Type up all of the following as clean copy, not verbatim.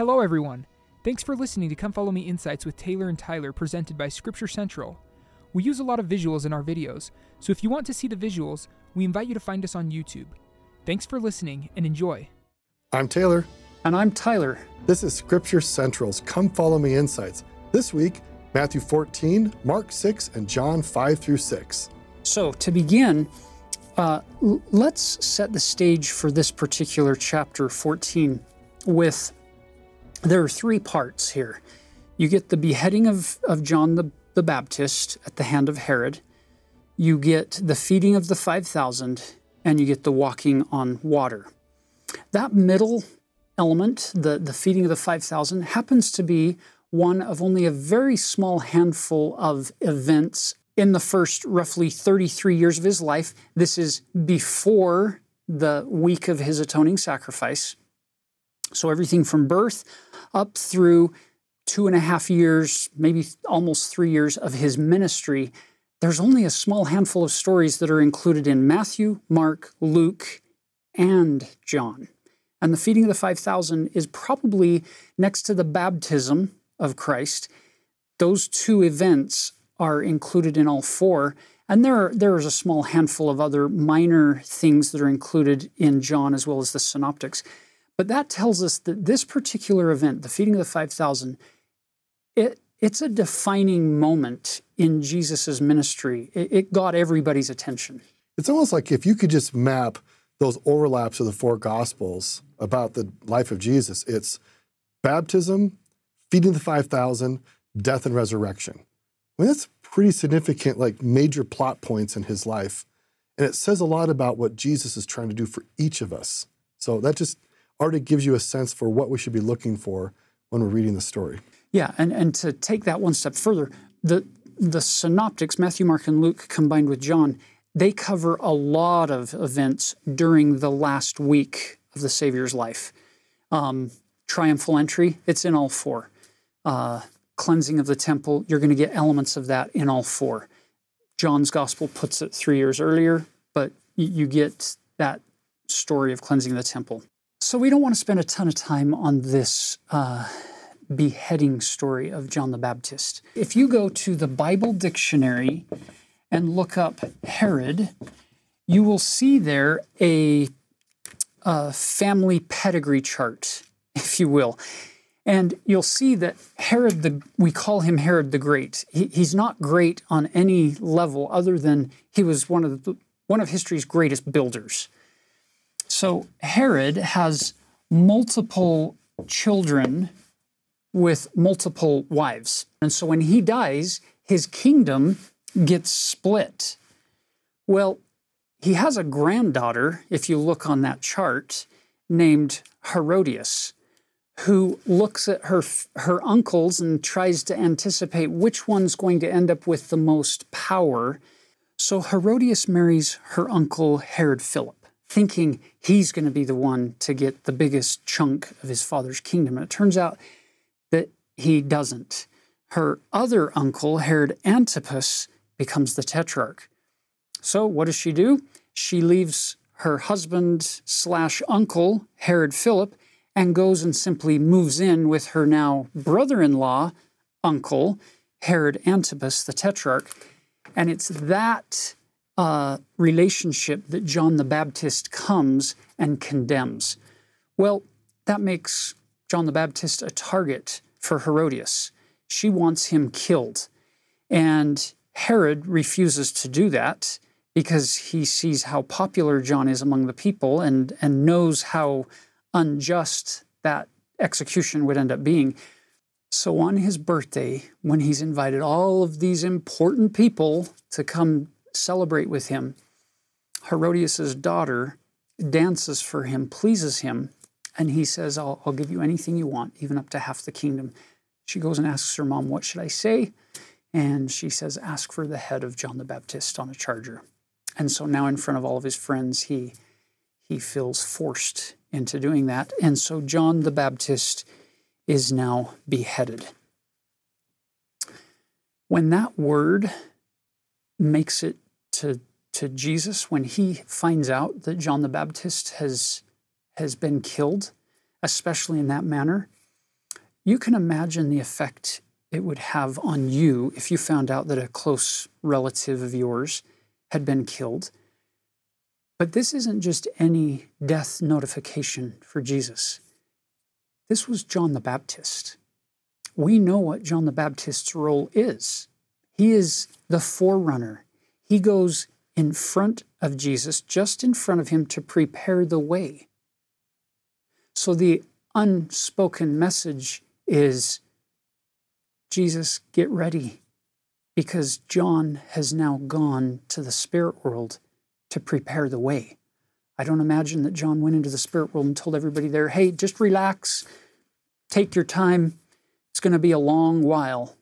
Hello, everyone. Thanks for listening to Come Follow Me Insights with Taylor and Tyler, presented by Scripture Central. We use a lot of visuals in our videos, so if you want to see the visuals, we invite you to find us on YouTube. Thanks for listening and enjoy. I'm Taylor. And I'm Tyler. This is Scripture Central's Come Follow Me Insights. This week, Matthew 14, Mark 6, and John 5 through 6. So to begin, let's set the stage for this particular chapter 14 with, there are three parts here. You get the beheading of John the Baptist at the hand of Herod. You get the feeding of the 5,000, and you get the walking on water. That middle element, the feeding of the 5,000, happens to be one of only a very small handful of events in the first roughly 33 years of his life. This is before the week of his atoning sacrifice. So everything from birth up through 2.5 years, maybe almost 3 years of his ministry, there's only a small handful of stories that are included in Matthew, Mark, Luke, and John. And the feeding of the 5,000 is probably next to the baptism of Christ. Those two events are included in all four. And there is a small handful of other minor things that are included in John as well as the synoptics. But that tells us that this particular event, the feeding of the 5,000, it's a defining moment in Jesus' ministry. It got everybody's attention. It's almost like if you could just map those overlaps of the four Gospels about the life of Jesus, it's baptism, feeding the 5,000, death and resurrection. I mean, that's pretty significant, like major plot points in his life. And it says a lot about what Jesus is trying to do for each of us. So that just already gives you a sense for what we should be looking for when we're reading the story. Yeah, and to take that one step further, the synoptics, Matthew, Mark, and Luke combined with John, they cover a lot of events during the last week of the Savior's life. Triumphal entry, it's in all four. Cleansing of the temple, you're going to get elements of that in all four. John's gospel puts it 3 years earlier, but you get that story of cleansing the temple. So we don't want to spend a ton of time on this beheading story of John the Baptist. If you go to the Bible dictionary and look up Herod, you will see there a family pedigree chart, if you will. And you'll see that Herod, we call him Herod the Great. He's not great on any level other than he was one of history's greatest builders. So Herod has multiple children with multiple wives. And so when he dies, his kingdom gets split. Well, he has a granddaughter, if you look on that chart, named Herodias, who looks at her uncles and tries to anticipate which one's going to end up with the most power. So Herodias marries her uncle Herod Philip, thinking he's going to be the one to get the biggest chunk of his father's kingdom. And it turns out that he doesn't. Her other uncle, Herod Antipas, becomes the tetrarch. So what does she do? She leaves her husband/uncle, Herod Philip, and goes and simply moves in with her now brother-in-law, uncle, Herod Antipas, the tetrarch. And it's that relationship that John the Baptist comes and condemns. Well, that makes John the Baptist a target for Herodias. She wants him killed. And Herod refuses to do that because he sees how popular John is among the people and knows how unjust that execution would end up being. So on his birthday, when he's invited all of these important people to come celebrate with him, Herodias' daughter dances for him, pleases him, and he says, I'll give you anything you want, even up to half the kingdom. She goes and asks her mom, what should I say? And she says, ask for the head of John the Baptist on a charger. And so now in front of all of his friends, he feels forced into doing that. And so John the Baptist is now beheaded. When that word makes it to Jesus, when he finds out that John the Baptist has been killed, especially in that manner, You can imagine the effect it would have on you if you found out that a close relative of yours had been killed. But this isn't just any death notification for Jesus. This was John the Baptist. We know what John the Baptist's role is. He is the forerunner. He goes in front of Jesus, just in front of him, to prepare the way. So the unspoken message is, Jesus, get ready, because John has now gone to the spirit world to prepare the way. I don't imagine that John went into the spirit world and told everybody there, hey, just relax, take your time, it's going to be a long while.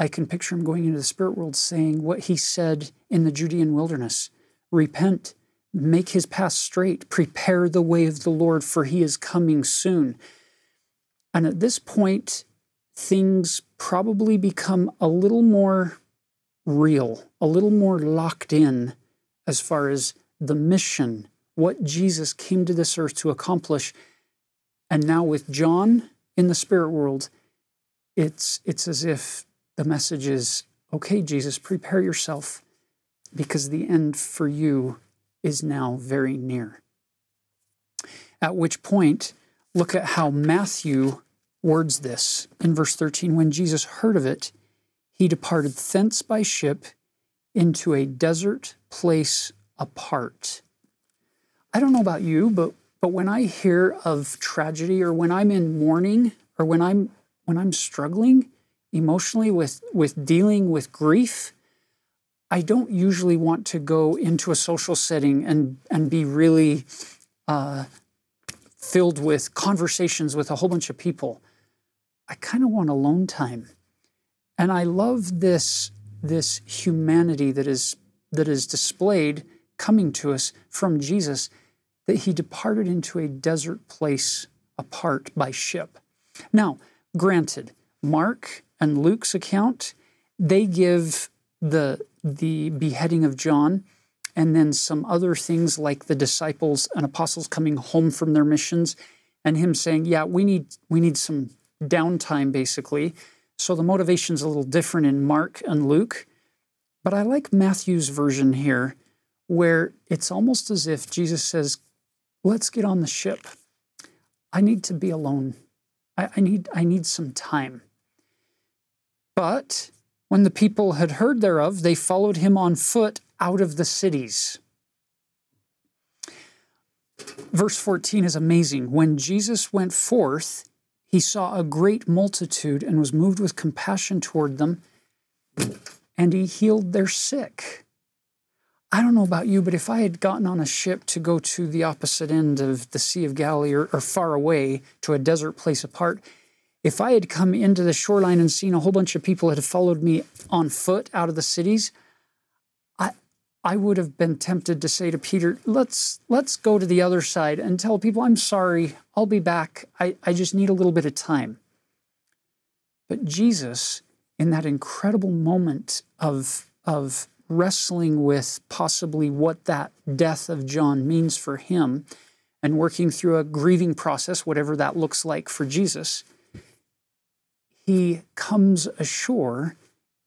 I can picture him going into the spirit world saying what he said in the Judean wilderness, repent, make his path straight, prepare the way of the Lord, for he is coming soon. And at this point, things probably become a little more real, a little more locked in as far as the mission, what Jesus came to this earth to accomplish. And now with John in the spirit world, it's as if the message is, okay, Jesus, prepare yourself, because the end for you is now very near. At which point, look at how Matthew words this in verse 13. When Jesus heard of it, he departed thence by ship into a desert place apart. I don't know about you, but when I hear of tragedy, or when I'm in mourning, or when I'm struggling emotionally with dealing with grief, I don't usually want to go into a social setting and be really filled with conversations with a whole bunch of people. I kind of want alone time. And I love this humanity that is displayed coming to us from Jesus, that he departed into a desert place apart by ship. Now, granted, Mark and Luke's account, they give the beheading of John, and then some other things like the disciples and apostles coming home from their missions, and him saying, yeah, we need some downtime, basically. So the motivation's a little different in Mark and Luke. But I like Matthew's version here, where it's almost as if Jesus says, let's get on the ship. I need to be alone. I need some time. But when the people had heard thereof, they followed him on foot out of the cities. Verse 14 is amazing. When Jesus went forth, he saw a great multitude and was moved with compassion toward them, and he healed their sick. I don't know about you, but if I had gotten on a ship to go to the opposite end of the Sea of Galilee, or far away to a desert place apart, if I had come into the shoreline and seen a whole bunch of people that had followed me on foot out of the cities, I would have been tempted to say to Peter, let's go to the other side and tell people, I'm sorry, I'll be back. I just need a little bit of time. But Jesus, in that incredible moment of wrestling with possibly what that death of John means for him, and working through a grieving process, whatever that looks like for Jesus, he comes ashore,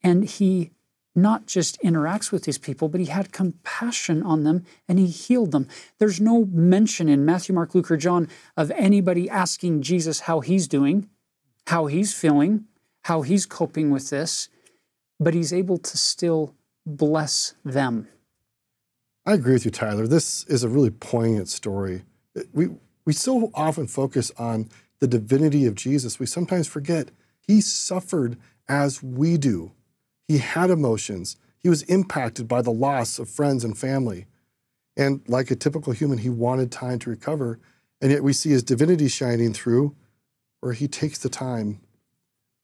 and he not just interacts with these people, but he had compassion on them and he healed them. There's no mention in Matthew, Mark, Luke, or John of anybody asking Jesus how he's doing, how he's feeling, how he's coping with this, but he's able to still bless them. I agree with you, Tyler. This is a really poignant story. We so often focus on the divinity of Jesus. We sometimes forget he suffered as we do. He had emotions. He was impacted by the loss of friends and family. And like a typical human, he wanted time to recover. And yet we see his divinity shining through, where he takes the time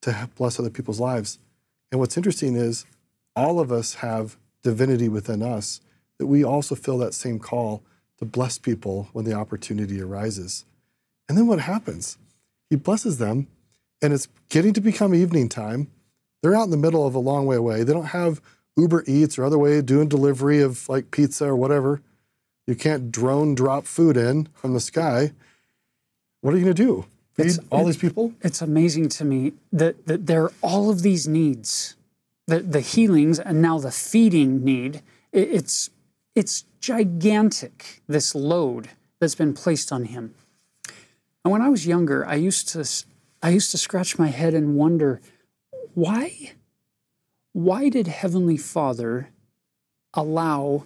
to bless other people's lives. And what's interesting is all of us have divinity within us, that we also feel that same call to bless people when the opportunity arises. And then what happens? He blesses them. And it's getting to become evening time. They're out in the middle of a long way away. They don't have Uber Eats or other way of doing delivery of like pizza or whatever. You can't drone drop food in from the sky. What are you going to do? feed all these people? It's amazing to me that there are all of these needs, the healings and now the feeding need. It's gigantic, this load that's been placed on him. And when I was younger, I used to scratch my head and wonder, why did Heavenly Father allow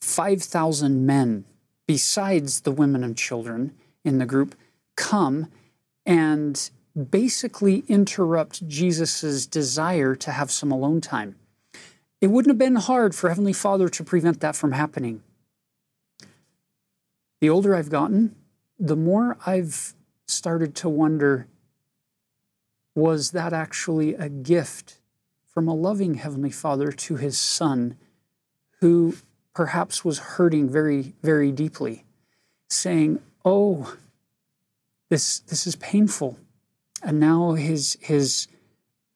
5,000 men, besides the women and children in the group, come and basically interrupt Jesus's desire to have some alone time? It wouldn't have been hard for Heavenly Father to prevent that from happening. The older I've gotten, the more I've started to wonder, was that actually a gift from a loving Heavenly Father to his son, who perhaps was hurting very, very deeply, saying, oh, this is painful. And now his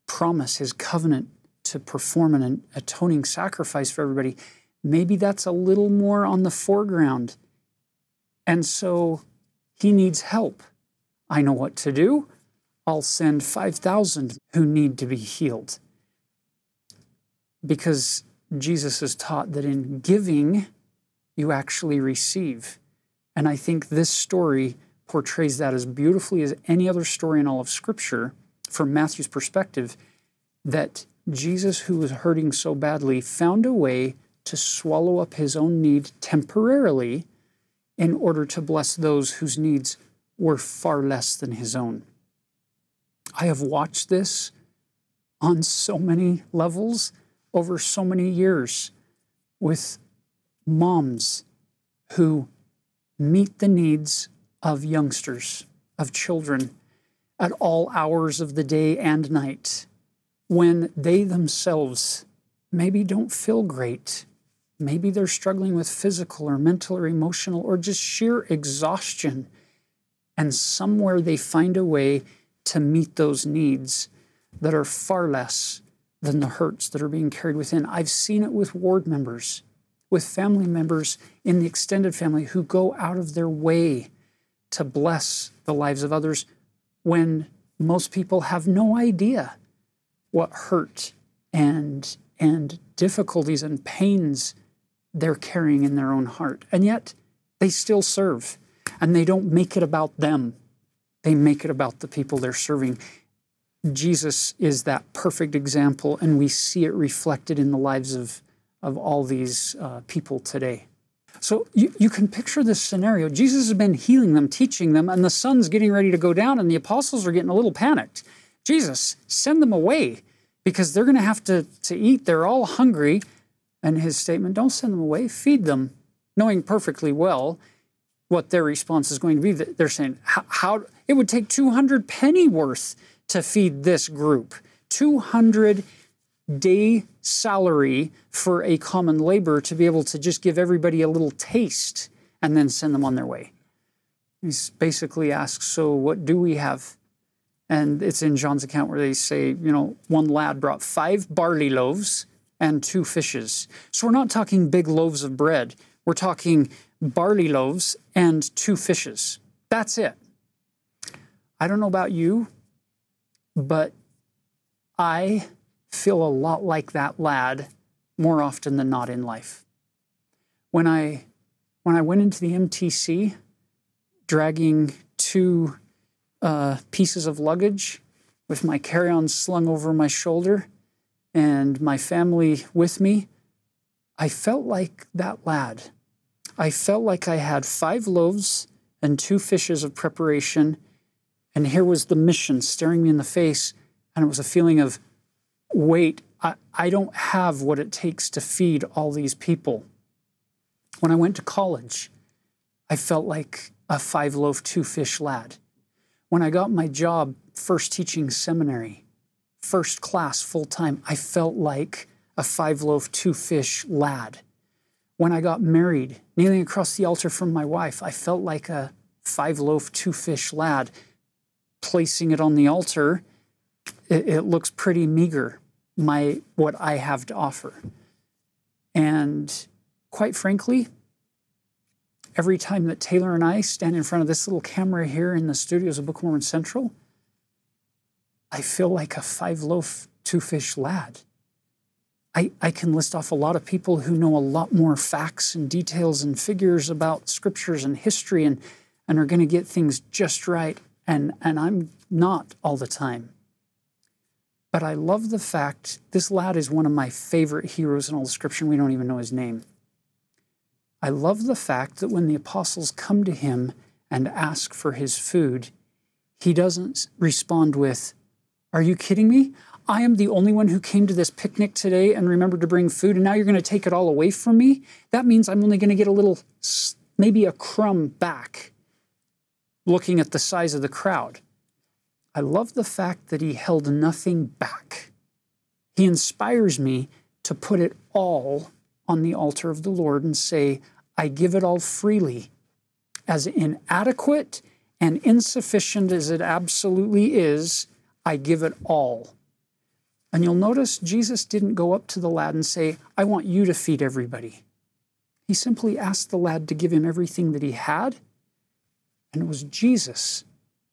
promise, his covenant to perform an atoning sacrifice for everybody, maybe that's a little more on the foreground. And so he needs help. I know what to do. I'll send 5,000 who need to be healed. Because Jesus is taught that in giving, you actually receive. And I think this story portrays that as beautifully as any other story in all of Scripture, from Matthew's perspective, that Jesus, who was hurting so badly, found a way to swallow up his own need temporarily in order to bless those whose needs were far less than his own. I have watched this on so many levels over so many years with moms who meet the needs of youngsters, of children, at all hours of the day and night, when they themselves maybe don't feel great. Maybe they're struggling with physical or mental or emotional or just sheer exhaustion. And somewhere they find a way to meet those needs that are far less than the hurts that are being carried within. I've seen it with ward members, with family members in the extended family who go out of their way to bless the lives of others when most people have no idea what hurt and difficulties and pains they're carrying in their own heart. And yet they still serve, and they don't make it about them. They make it about the people they're serving. Jesus is that perfect example, and we see it reflected in the lives of all these people today. So you can picture this scenario. Jesus has been healing them, teaching them, and the sun's getting ready to go down, and the apostles are getting a little panicked. Jesus, send them away, because they're going to have to eat. They're all hungry. And his statement, don't send them away, feed them, knowing perfectly well what their response is going to be. They're saying, how it would take 200 penny worth to feed this group, 200 day salary for a common laborer to be able to just give everybody a little taste and then send them on their way. He basically asks, so what do we have? And it's in John's account where they say, one lad brought 5 barley loaves and 2 fishes. So we're not talking big loaves of bread. We're talking barley loaves and 2 fishes. That's it. I don't know about you, but I feel a lot like that lad more often than not in life. When I went into the MTC, dragging 2 pieces of luggage with my carry-on slung over my shoulder and my family with me, I felt like that lad. I felt like I had 5 loaves and 2 fishes of preparation, and here was the mission staring me in the face, and it was a feeling of, wait, I don't have what it takes to feed all these people. When I went to college, I felt like a 5-loaf, 2-fish lad. When I got my job, first teaching seminary, first class full-time, I felt like a 5-loaf, 2-fish lad. When I got married, kneeling across the altar from my wife, I felt like a 5-loaf, 2-fish lad. Placing it on the altar, it looks pretty meager, what I have to offer. And quite frankly, every time that Taylor and I stand in front of this little camera here in the studios of Book of Mormon Central, I feel like a 5-loaf, 2-fish lad. I can list off a lot of people who know a lot more facts and details and figures about scriptures and history and are going to get things just right, and I'm not all the time. But I love the fact this lad is one of my favorite heroes in all the Scripture. We don't even know his name. I love the fact that when the apostles come to him and ask for his food, he doesn't respond with, "Are you kidding me? I am the only one who came to this picnic today and remembered to bring food, and now you're going to take it all away from me? That means I'm only going to get a little, maybe a crumb back," looking at the size of the crowd. I love the fact that he held nothing back. He inspires me to put it all on the altar of the Lord and say, I give it all freely. As inadequate and insufficient as it absolutely is, I give it all. And you'll notice Jesus didn't go up to the lad and say, I want you to feed everybody. He simply asked the lad to give him everything that he had, and it was Jesus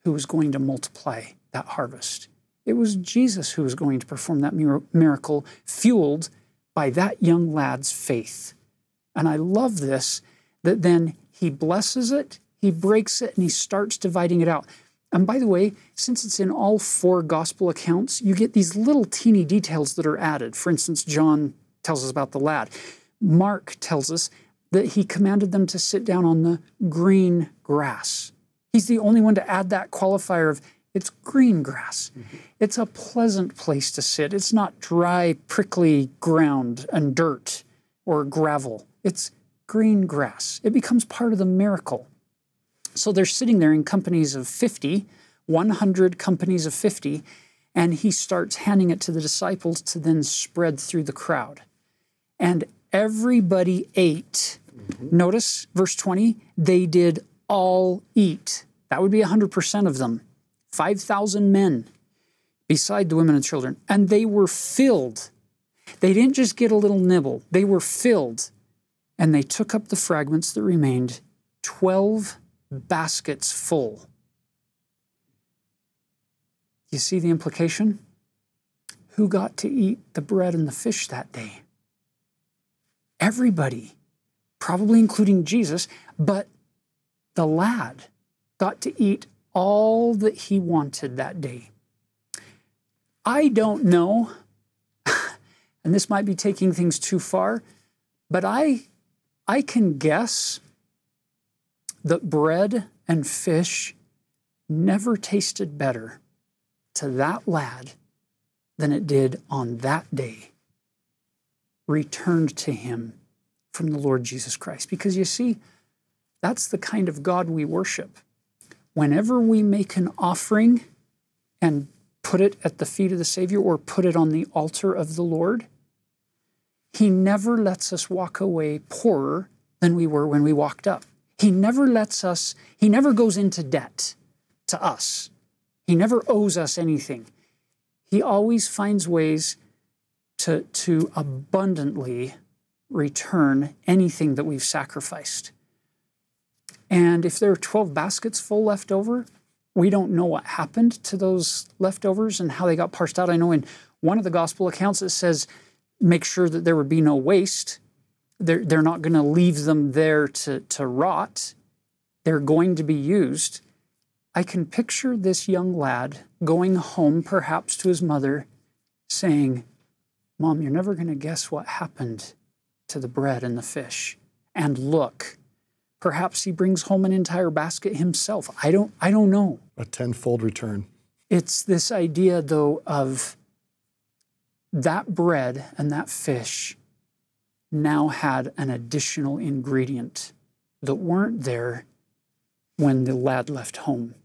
who was going to multiply that harvest. It was Jesus who was going to perform that miracle, fueled by that young lad's faith. And I love this, that then he blesses it, he breaks it, and he starts dividing it out. And by the way, since it's in all four gospel accounts, you get these little teeny details that are added. For instance, John tells us about the lad. Mark tells us that he commanded them to sit down on the green grass. He's the only one to add that qualifier of, it's green grass. Mm-hmm. It's a pleasant place to sit. It's not dry, prickly ground and dirt or gravel. It's green grass. It becomes part of the miracle. So they're sitting there in companies of 50, 100 companies of 50, and he starts handing it to the disciples to then spread through the crowd. And everybody ate. Mm-hmm. Notice verse 20, they did all eat. That would be 100% of them. 5,000 men, beside the women and children. And they were filled. They didn't just get a little nibble. They were filled. And they took up the fragments that remained, 12 baskets full. You see the implication? Who got to eat the bread and the fish that day? Everybody, probably including Jesus, but the lad got to eat all that he wanted that day. I don't know, and this might be taking things too far, but I can guess that bread and fish never tasted better to that lad than it did on that day, returned to him from the Lord Jesus Christ. Because you see, that's the kind of God we worship. Whenever we make an offering and put it at the feet of the Savior or put it on the altar of the Lord, he never lets us walk away poorer than we were when we walked up. He never goes into debt to us. He never owes us anything. He always finds ways to abundantly return anything that we've sacrificed. And if there are 12 baskets full left over, we don't know what happened to those leftovers and how they got parsed out. I know in one of the gospel accounts it says, make sure that there would be no waste. They're not going to leave them there to rot. They're going to be used. I can picture this young lad going home, perhaps to his mother, saying, Mom, you're never going to guess what happened to the bread and the fish. And look, perhaps he brings home an entire basket himself. I don't know. A tenfold return. It's this idea, though, of that bread and that fish now had an additional ingredient that weren't there when the lad left home.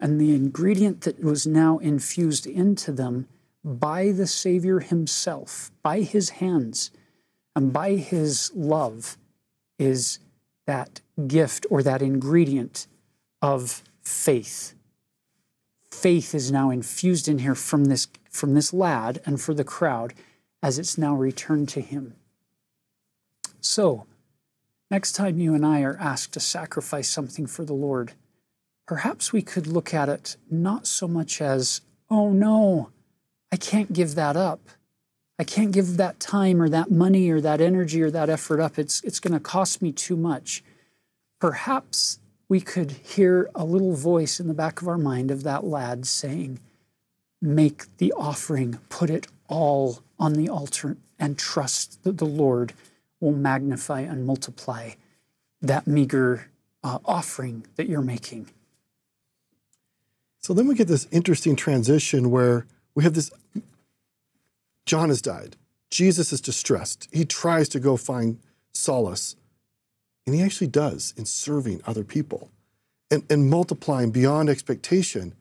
And the ingredient that was now infused into them by the Savior himself, by his hands, and by his love is that gift or that ingredient of faith. Faith is now infused in here from this lad and for the crowd as it's now returned to him. So Next time you and I are asked to sacrifice something for the Lord, perhaps we could look at it not so much as, oh no, I can't give that up. I can't give that time or that money or that energy or that effort up. It's going to cost me too much. Perhaps we could hear a little voice in the back of our mind of that lad saying, make the offering, put it all on the altar, and trust that the Lord will magnify and multiply that meager offering that you're making. So then we get this interesting transition where we have this, John has died. Jesus is distressed. He tries to go find solace. And he actually does in serving other people and multiplying beyond expectation.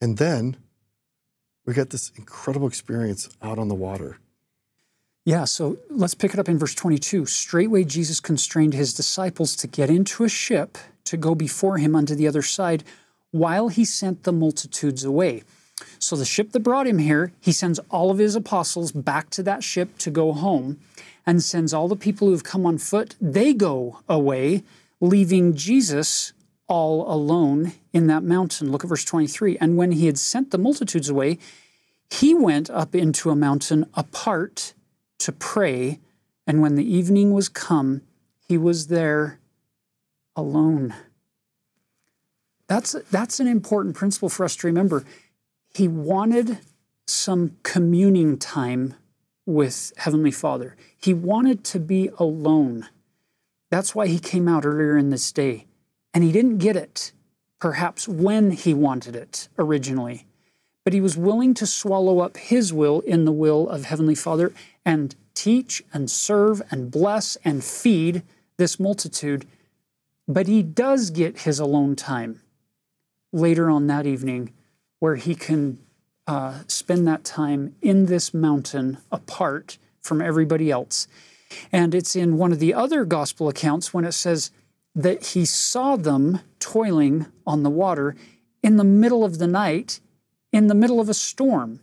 And then we get this incredible experience out on the water. Yeah, so let's pick it up in verse 22. Straightway Jesus constrained his disciples to get into a ship to go before him unto the other side while he sent the multitudes away. So the ship that brought him here, he sends all of his apostles back to that ship to go home, and sends all the people who've come on foot, they go away, leaving Jesus all alone in that mountain. Look at verse 23. And when he had sent the multitudes away, he went up into a mountain apart to pray, and when the evening was come, he was there alone. That's an important principle for us to remember. He wanted some communing time with Heavenly Father. He wanted to be alone. That's why he came out earlier in this day. And he didn't get it, perhaps when he wanted it originally. But he was willing to swallow up his will in the will of Heavenly Father and teach and serve and bless and feed this multitude. But he does get his alone time later on that evening, where he can spend that time in this mountain apart from everybody else. And it's in one of the other gospel accounts when it says that he saw them toiling on the water in the middle of the night, in the middle of a storm.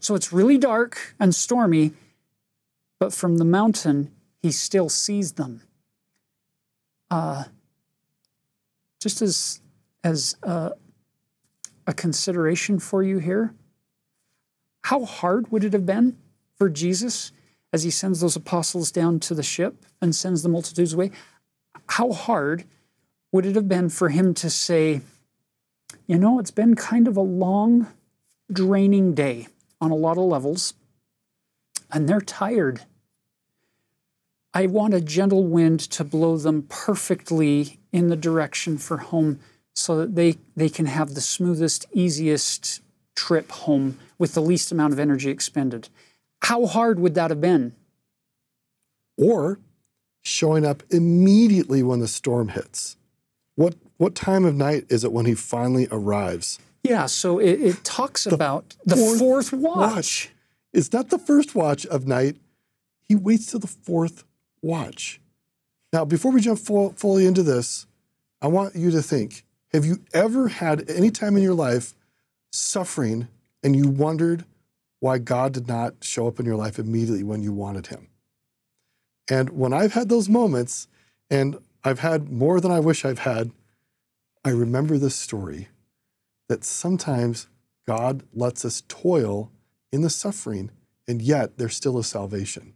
So it's really dark and stormy, but from the mountain, he still sees them. Just as a consideration for you here. How hard would it have been for Jesus as he sends those apostles down to the ship and sends the multitudes away? How hard would it have been for him to say, you know, it's been kind of a long, draining day on a lot of levels, and they're tired. I want a gentle wind to blow them perfectly in the direction for home, so that they can have the smoothest, easiest trip home with the least amount of energy expended. How hard would that have been? Or showing up immediately when the storm hits. What time of night is it when he finally arrives? Yeah, so it talks about the fourth watch. It's not the first watch of night. He waits till the fourth watch. Now, before we jump fully into this, I want you to think, have you ever had any time in your life suffering and you wondered why God did not show up in your life immediately when you wanted him? And when I've had those moments, and I've had more than I wish I've had, I remember this story that sometimes God lets us toil in the suffering, and yet there's still a salvation.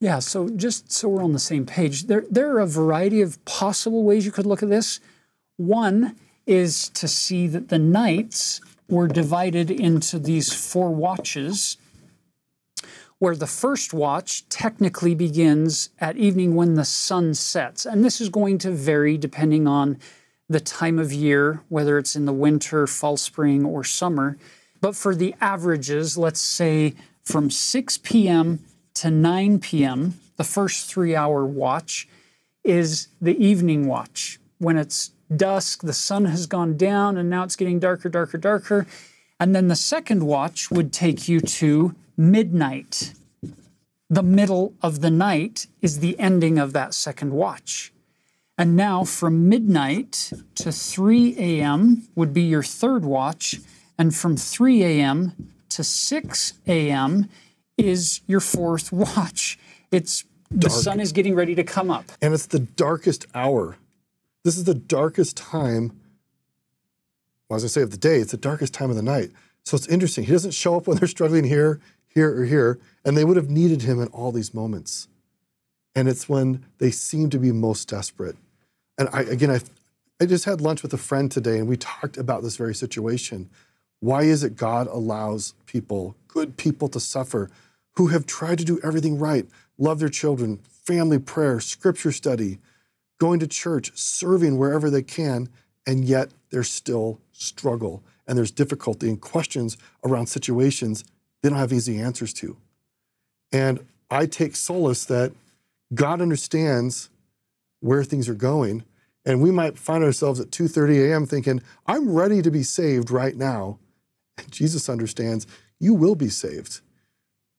Yeah, so just so we're on the same page, there are a variety of possible ways you could look at this. One is to see that the nights were divided into these four watches, where the first watch technically begins at evening when the sun sets. And this is going to vary depending on the time of year, whether it's in the winter, fall, spring, or summer. But for the averages, let's say from 6 p.m. to 9 p.m., the first three-hour watch is the evening watch, when it's dusk, the sun has gone down, and now it's getting darker, darker, darker. And then the second watch would take you to midnight. The middle of the night is the ending of that second watch. And now from midnight to 3 a.m. would be your third watch, and from 3 a.m. to 6 a.m. is your fourth watch. It's The sun is getting ready to come up. And it's the darkest hour. This is the darkest time, well, as I say, of the day. It's the darkest time of the night. So it's interesting. He doesn't show up when they're struggling here, here, or here. And they would have needed him in all these moments. And it's when they seem to be most desperate. And I just had lunch with a friend today, and we talked about this very situation. Why is it God allows people, good people, to suffer who have tried to do everything right, love their children, family prayer, Scripture study, going to church, serving wherever they can, and yet there's still struggle and there's difficulty and questions around situations they don't have easy answers to. And I take solace that God understands where things are going, and we might find ourselves at 2:30 a.m. thinking, I'm ready to be saved right now. And Jesus understands, you will be saved.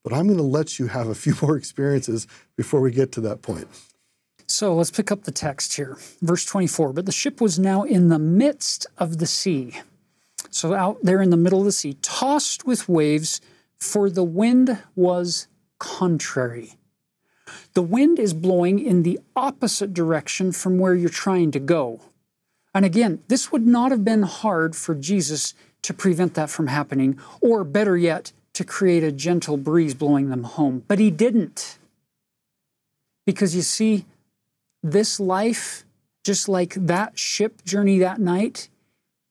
But I'm going to let you have a few more experiences before we get to that point. So let's pick up the text here. Verse 24, but the ship was now in the midst of the sea. So out there in the middle of the sea, tossed with waves, for the wind was contrary. The wind is blowing in the opposite direction from where you're trying to go. And again, this would not have been hard for Jesus to prevent that from happening, or better yet, to create a gentle breeze blowing them home. But he didn't. Because you see, this life, just like that ship journey that night,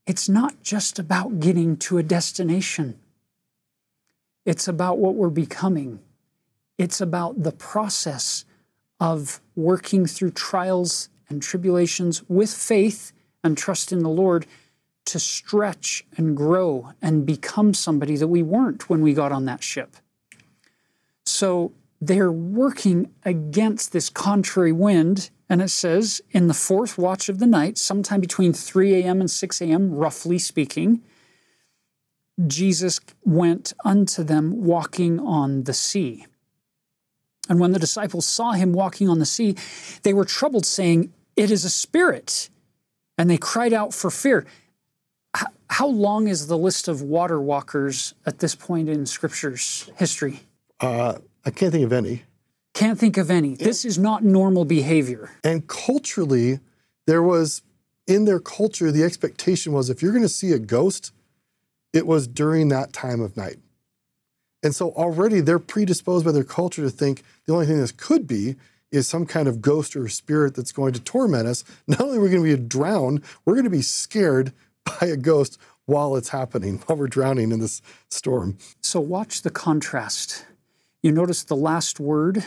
it's not just about getting to a destination. It's about what we're becoming. It's about the process of working through trials and tribulations with faith and trust in the Lord to stretch and grow and become somebody that we weren't when we got on that ship. So they're working against this contrary wind, and it says, in the fourth watch of the night, sometime between 3 a.m. and 6 a.m., roughly speaking, Jesus went unto them walking on the sea. And when the disciples saw him walking on the sea, they were troubled, saying, it is a spirit. And they cried out for fear. How long is the list of water walkers at this point in Scripture's history? I can't think of any. Can't think of any. This is not normal behavior. And culturally, there was, in their culture, the expectation was if you're going to see a ghost, it was during that time of night. And so already they're predisposed by their culture to think the only thing this could be is some kind of ghost or spirit that's going to torment us. Not only are we going to be drowned, we're going to be scared by a ghost while it's happening, while we're drowning in this storm. So watch the contrast. You notice the last word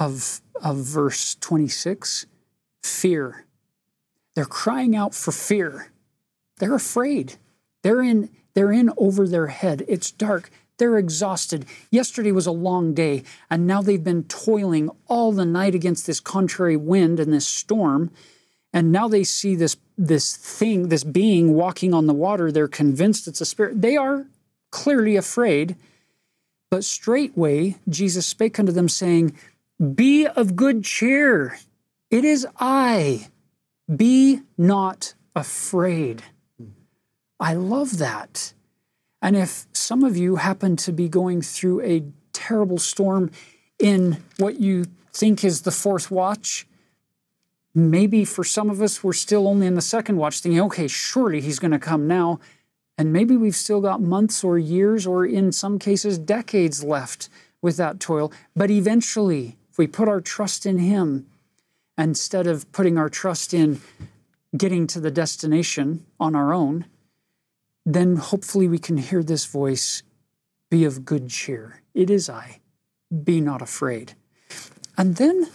of verse 26, fear. They're crying out for fear. They're afraid. They're in over their head. It's dark. They're exhausted. Yesterday was a long day, and now they've been toiling all the night against this contrary wind and this storm, and now they see this thing, this being walking on the water. They're convinced it's a spirit. They are clearly afraid, but straightway Jesus spake unto them, saying, be of good cheer. It is I. Be not afraid. I love that. And if some of you happen to be going through a terrible storm in what you think is the fourth watch, maybe for some of us, we're still only in the second watch thinking, okay, surely he's going to come now. And maybe we've still got months or years or in some cases decades left with that toil. But eventually, if we put our trust in him, instead of putting our trust in getting to the destination on our own, then hopefully we can hear this voice, be of good cheer. It is I. Be not afraid. And then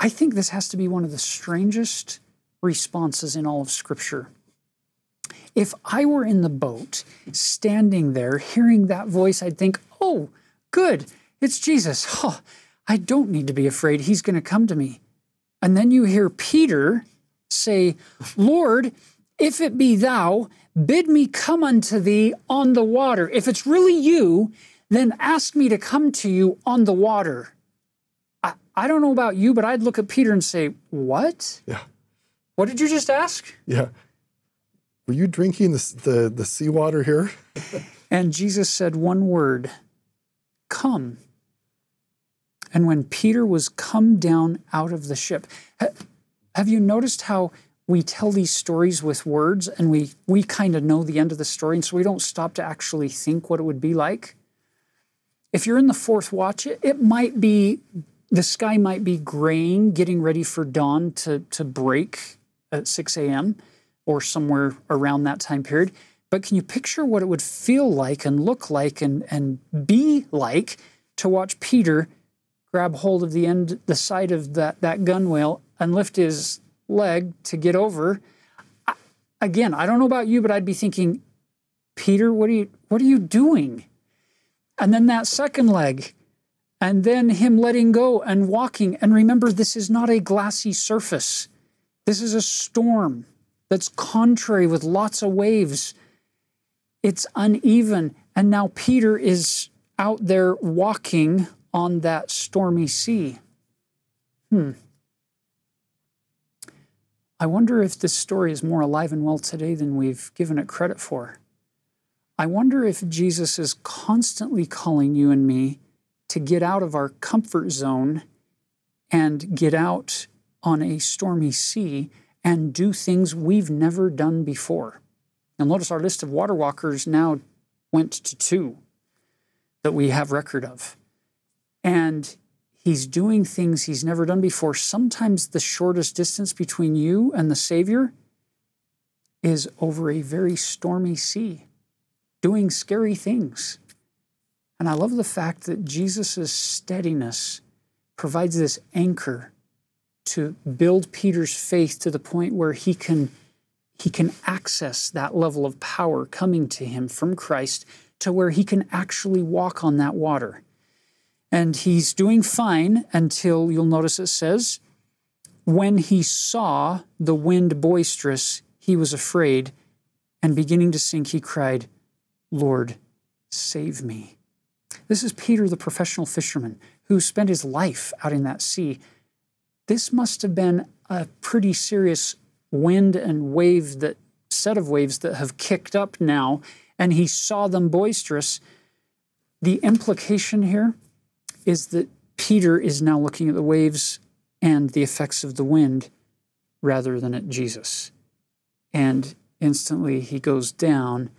I think this has to be one of the strangest responses in all of Scripture. If I were in the boat, standing there, hearing that voice, I'd think, oh, good, it's Jesus. Oh, I don't need to be afraid. He's going to come to me. And then you hear Peter say, Lord, if it be thou, bid me come unto thee on the water. If it's really you, then ask me to come to you on the water. I don't know about you, but I'd look at Peter and say, what? Yeah. What did you just ask? Yeah. Were you drinking the seawater here? And Jesus said one word, come. and when Peter was come down out of the ship. Have you noticed how we tell these stories with words, and we kind of know the end of the story, and so we don't stop to actually think what it would be like? If you're in the fourth watch, it might be, the sky might be graying, getting ready for dawn to break at 6 a.m. or somewhere around that time period. But can you picture what it would feel like and look like and be like to watch Peter grab hold of the end, the side of that gunwale and lift his leg to get over? Again, I don't know about you, but I'd be thinking, Peter, what are you doing? And then that second leg, and then him letting go and walking. And remember, this is not a glassy surface. This is a storm that's contrary with lots of waves. It's uneven. And now Peter is out there walking on that stormy sea. I wonder if this story is more alive and well today than we've given it credit for. I wonder if Jesus is constantly calling you and me to get out of our comfort zone and get out on a stormy sea and do things we've never done before. And notice our list of water walkers now went to 2 that we have record of. And he's doing things he's never done before. Sometimes the shortest distance between you and the Savior is over a very stormy sea, doing scary things. And I love the fact that Jesus' steadiness provides this anchor to build Peter's faith to the point where he can access that level of power coming to him from Christ, to where he can actually walk on that water. And he's doing fine until, you'll notice it says, when he saw the wind boisterous, he was afraid, and beginning to sink, he cried, Lord, save me. This is Peter, the professional fisherman, who spent his life out in that sea. This must have been a pretty serious wind and wave, that set of waves that have kicked up now, and he saw them boisterous. The implication here is that Peter is now looking at the waves and the effects of the wind rather than at Jesus. And instantly he goes down,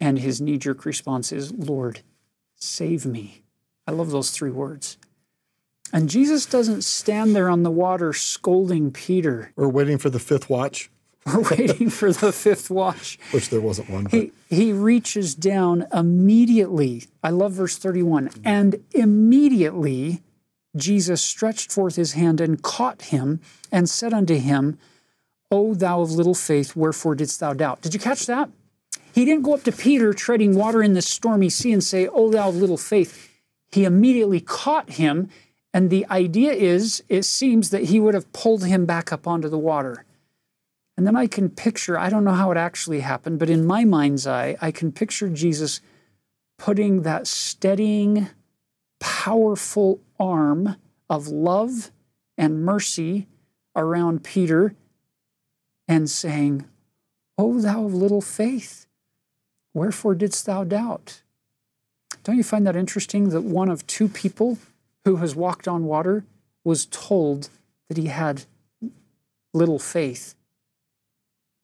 and his knee-jerk response is, Lord, save me. I love those 3 words. And Jesus doesn't stand there on the water scolding Peter. Or waiting for the fifth watch. Or waiting for the fifth watch. Which there wasn't one. He reaches down immediately. I love verse 31. And immediately Jesus stretched forth his hand and caught him and said unto him, O thou of little faith, wherefore didst thou doubt? Did you catch that? He didn't go up to Peter treading water in this stormy sea and say, O thou of little faith. He immediately caught him. And the idea is, it seems that he would have pulled him back up onto the water. And then I can picture, I don't know how it actually happened, but in my mind's eye, I can picture Jesus putting that steadying, powerful arm of love and mercy around Peter and saying, O thou of little faith, wherefore didst thou doubt? Don't you find that interesting that one of 2 people who has walked on water was told that he had little faith?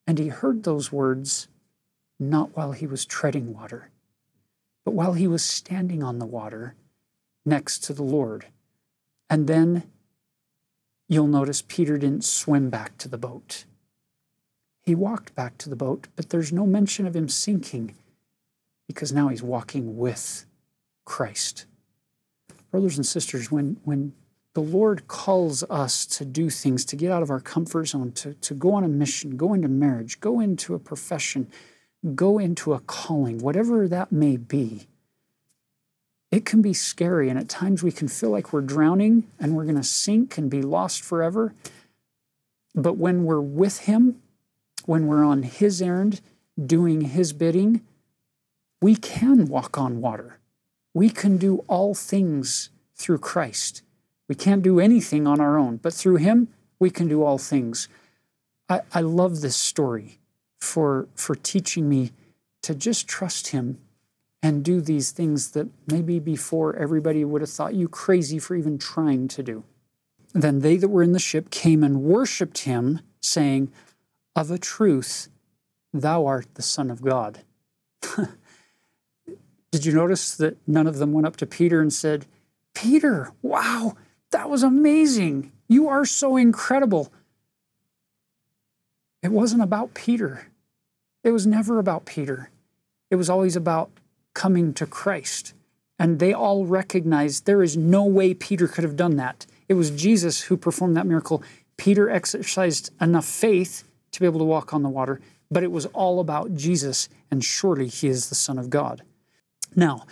And he heard those words not while he was treading water, but while he was standing on the water next to the Lord. And then you'll notice Peter didn't swim back to the boat. He walked back to the boat, but there's no mention of him sinking, because now he's walking with Christ. Brothers and sisters, when the Lord calls us to do things, to get out of our comfort zone, to go on a mission, go into marriage, go into a profession, go into a calling, whatever that may be, it can be scary, and at times we can feel like we're drowning and we're going to sink and be lost forever. But when we're with him, when we're on his errand, doing his bidding, we can walk on water. We can do all things through Christ. We can't do anything on our own, but through him, we can do all things. I love this story for teaching me to just trust him and do these things that maybe before everybody would have thought you crazy for even trying to do. Then they that were in the ship came and worshipped him, saying, Of a truth, thou art the Son of God. Did you notice that none of them went up to Peter and said, Peter, wow, that was amazing. You are so incredible. It wasn't about Peter. It was never about Peter. It was always about coming to Christ. And they all recognized there is no way Peter could have done that. It was Jesus who performed that miracle. Peter exercised enough faith to be able to walk on the water, but it was all about Jesus, and surely he is the Son of God. Now,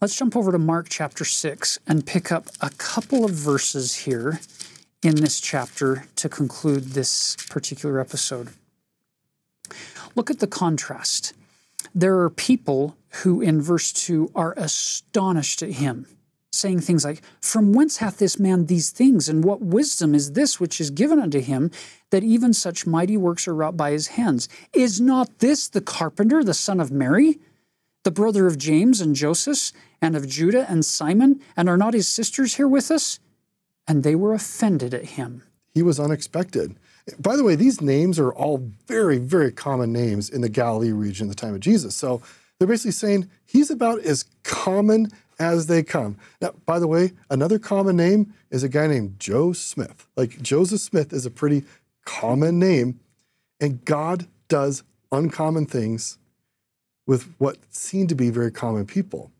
let's jump over to Mark chapter 6 and pick up a couple of verses here in this chapter to conclude this particular episode. Look at the contrast. There are people who in verse 2 are astonished at him, saying things like, From whence hath this man these things, and what wisdom is this which is given unto him, that even such mighty works are wrought by his hands? Is not this the carpenter, the son of Mary, the brother of James and Joseph, and of Judah and Simon, and are not his sisters here with us? And they were offended at him. He was unexpected. By the way, these names are all very, very common names in the Galilee region at the time of Jesus. So they're basically saying he's about as common as they come. Now, by the way, another common name is a guy named Joe Smith. Like, Joseph Smith is a pretty common name, and God does uncommon things with what seem to be very common people.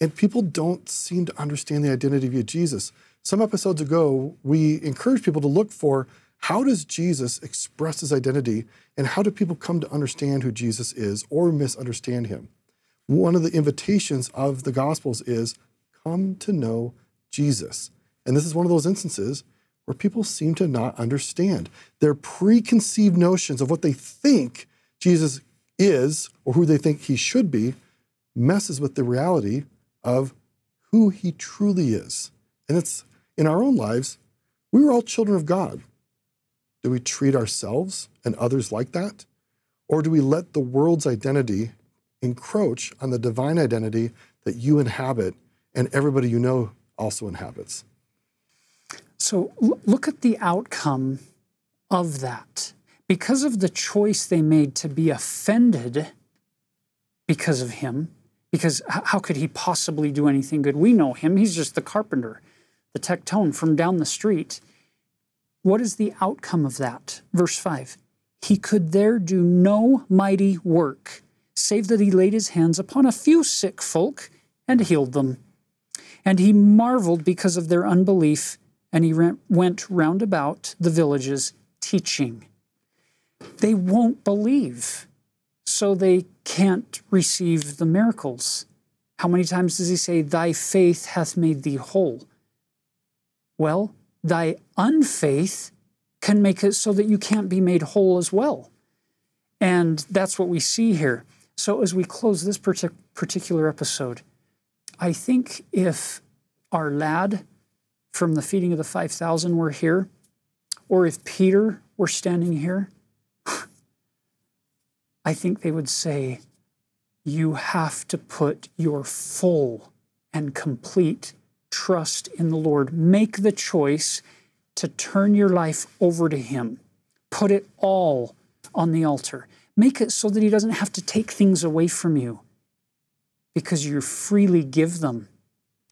And people don't seem to understand the identity of Jesus. Some episodes ago, we encouraged people to look for how does Jesus express his identity, and how do people come to understand who Jesus is or misunderstand him? One of the invitations of the Gospels is come to know Jesus. And this is one of those instances where people seem to not understand. Their preconceived notions of what they think Jesus is or who they think he should be messes with the reality of who he truly is. And it's in our own lives, we were all children of God. Do we treat ourselves and others like that? Or do we let the world's identity encroach on the divine identity that you inhabit and everybody you know also inhabits? So look at the outcome of that. Because of the choice they made to be offended because of him, because how could he possibly do anything good? We know him. He's just the carpenter, the tectone from down the street. What is the outcome of that? Verse 5, he could there do no mighty work, save that he laid his hands upon a few sick folk and healed them. And he marveled because of their unbelief, and he went round about the villages teaching. They won't believe, so they can't receive the miracles. How many times does he say, Thy faith hath made thee whole? Well, thy unfaith can make it so that you can't be made whole as well. And that's what we see here. So as we close this particular episode, I think if our lad from the feeding of the 5,000 were here, or if Peter were standing here, I think they would say, you have to put your full and complete trust in the Lord. Make the choice to turn your life over to him. Put it all on the altar. Make it so that he doesn't have to take things away from you, because you freely give them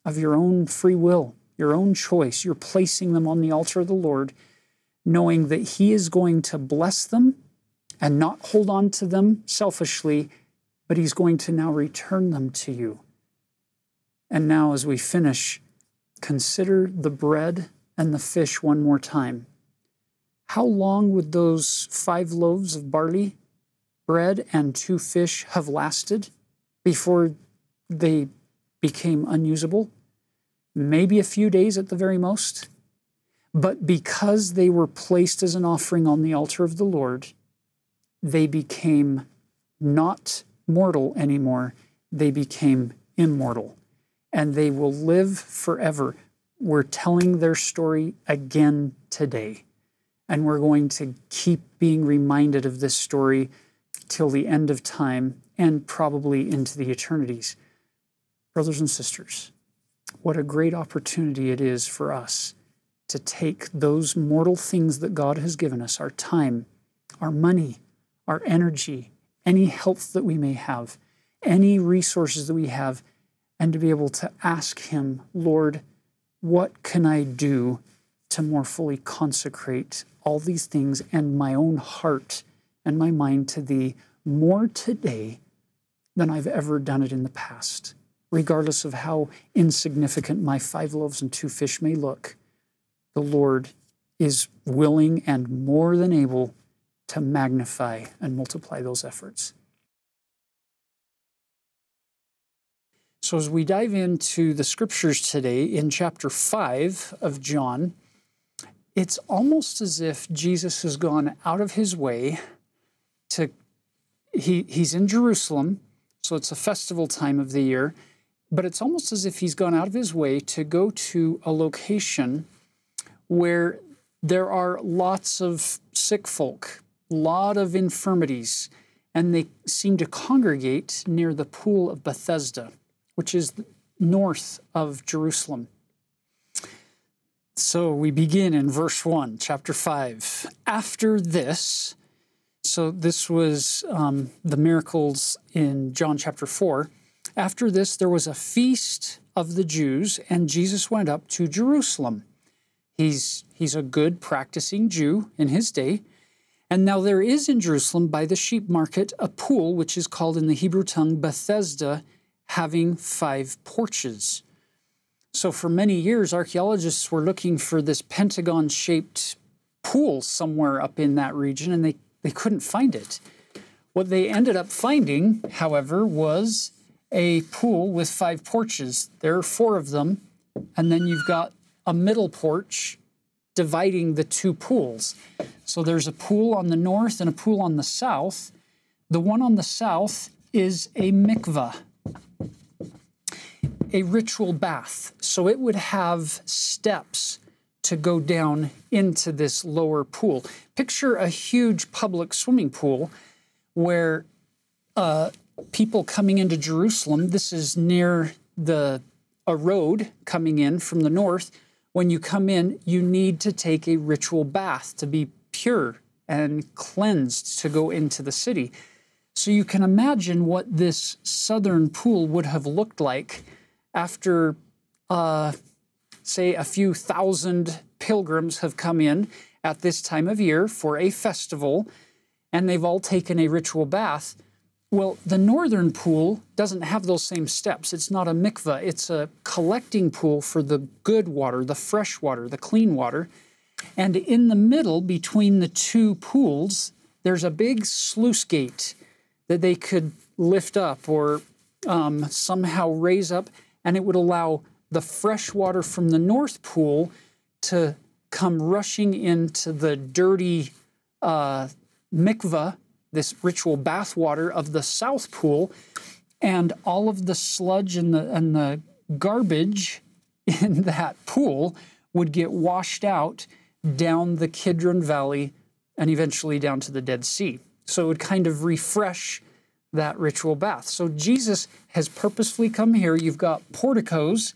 of your own free will, your own choice. You're placing them on the altar of the Lord, knowing that he is going to bless them and not hold on to them selfishly, but he's going to now return them to you. And now as we finish, consider the bread and the fish one more time. How long would those 5 loaves of barley, bread, and 2 fish have lasted before they became unusable? Maybe a few days at the very most. But because they were placed as an offering on the altar of the Lord, they became not mortal anymore. They became immortal. And they will live forever. We're telling their story again today. And we're going to keep being reminded of this story till the end of time and probably into the eternities. Brothers and sisters, what a great opportunity it is for us to take those mortal things that God has given us, our time, our money, our energy, any health that we may have, any resources that we have, and to be able to ask Him, Lord, what can I do to more fully consecrate all these things and my own heart and my mind to Thee more today than I've ever done it in the past? Regardless of how insignificant my 5 loaves and 2 fish may look, the Lord is willing and more than able to magnify and multiply those efforts. So as we dive into the scriptures today in chapter 5 of John, it's almost as if Jesus has gone out of his way to, he's in Jerusalem, so it's a festival time of the year, but it's almost as if he's gone out of his way to go to a location where there are lots of sick folk, a lot of infirmities, and they seem to congregate near the Pool of Bethesda, which is north of Jerusalem. So we begin in verse 1, chapter 5. After this, so this was the miracles in John chapter 4. After this, there was a feast of the Jews, and Jesus went up to Jerusalem. He's a good practicing Jew in his day. And now there is in Jerusalem by the sheep market a pool, which is called in the Hebrew tongue Bethesda, having 5 porches. So for many years, archaeologists were looking for this pentagon-shaped pool somewhere up in that region, and they couldn't find it. What they ended up finding, however, was a pool with 5 porches. There are 4 of them, and then you've got a middle porch dividing the 2 pools. So there's a pool on the north and a pool on the south. The one on the south is a mikvah, a ritual bath. So it would have steps to go down into this lower pool. Picture a huge public swimming pool where people coming into Jerusalem, this is near a road coming in from the north. When you come in, you need to take a ritual bath to be pure and cleansed to go into the city. So you can imagine what this southern pool would have looked like after say a few thousand pilgrims have come in at this time of year for a festival, and they've all taken a ritual bath. Well, the northern pool doesn't have those same steps. It's not a mikvah. It's a collecting pool for the good water, the fresh water, the clean water. And in the middle, between the 2 pools, there's a big sluice gate that they could lift up or somehow raise up, and it would allow the fresh water from the north pool to come rushing into the dirty mikvah, this ritual bath water of the south pool, and all of the sludge and the garbage in that pool would get washed out down the Kidron Valley and eventually down to the Dead Sea. So it would kind of refresh that ritual bath. So Jesus has purposefully come here. You've got porticos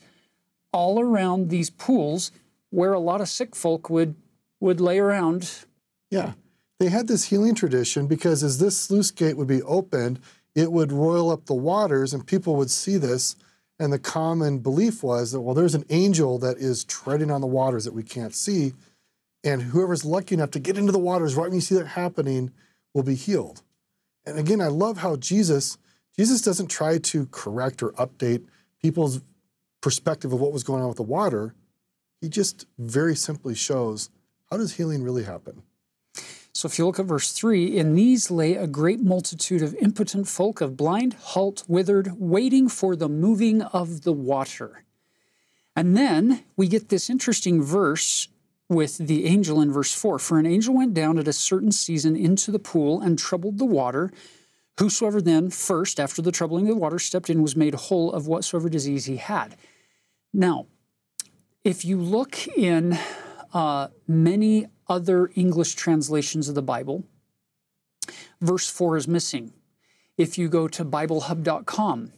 all around these pools where a lot of sick folk would lay around. Yeah, they had this healing tradition because as this sluice gate would be opened, it would roil up the waters and people would see this. And the common belief was that, well, there's an angel that is treading on the waters that we can't see. And whoever's lucky enough to get into the waters right when you see that happening will be healed. And again, I love how Jesus doesn't try to correct or update people's perspective of what was going on with the water. He just very simply shows, how does healing really happen? So if you look at verse 3, in these lay a great multitude of impotent folk, of blind, halt, withered, waiting for the moving of the water. And then we get this interesting verse with the angel in verse 4. For an angel went down at a certain season into the pool and troubled the water. Whosoever then first, after the troubling of the water, stepped in was made whole of whatsoever disease he had. Now, if you look in many other English translations of the Bible, verse 4 is missing. If you go to BibleHub.com,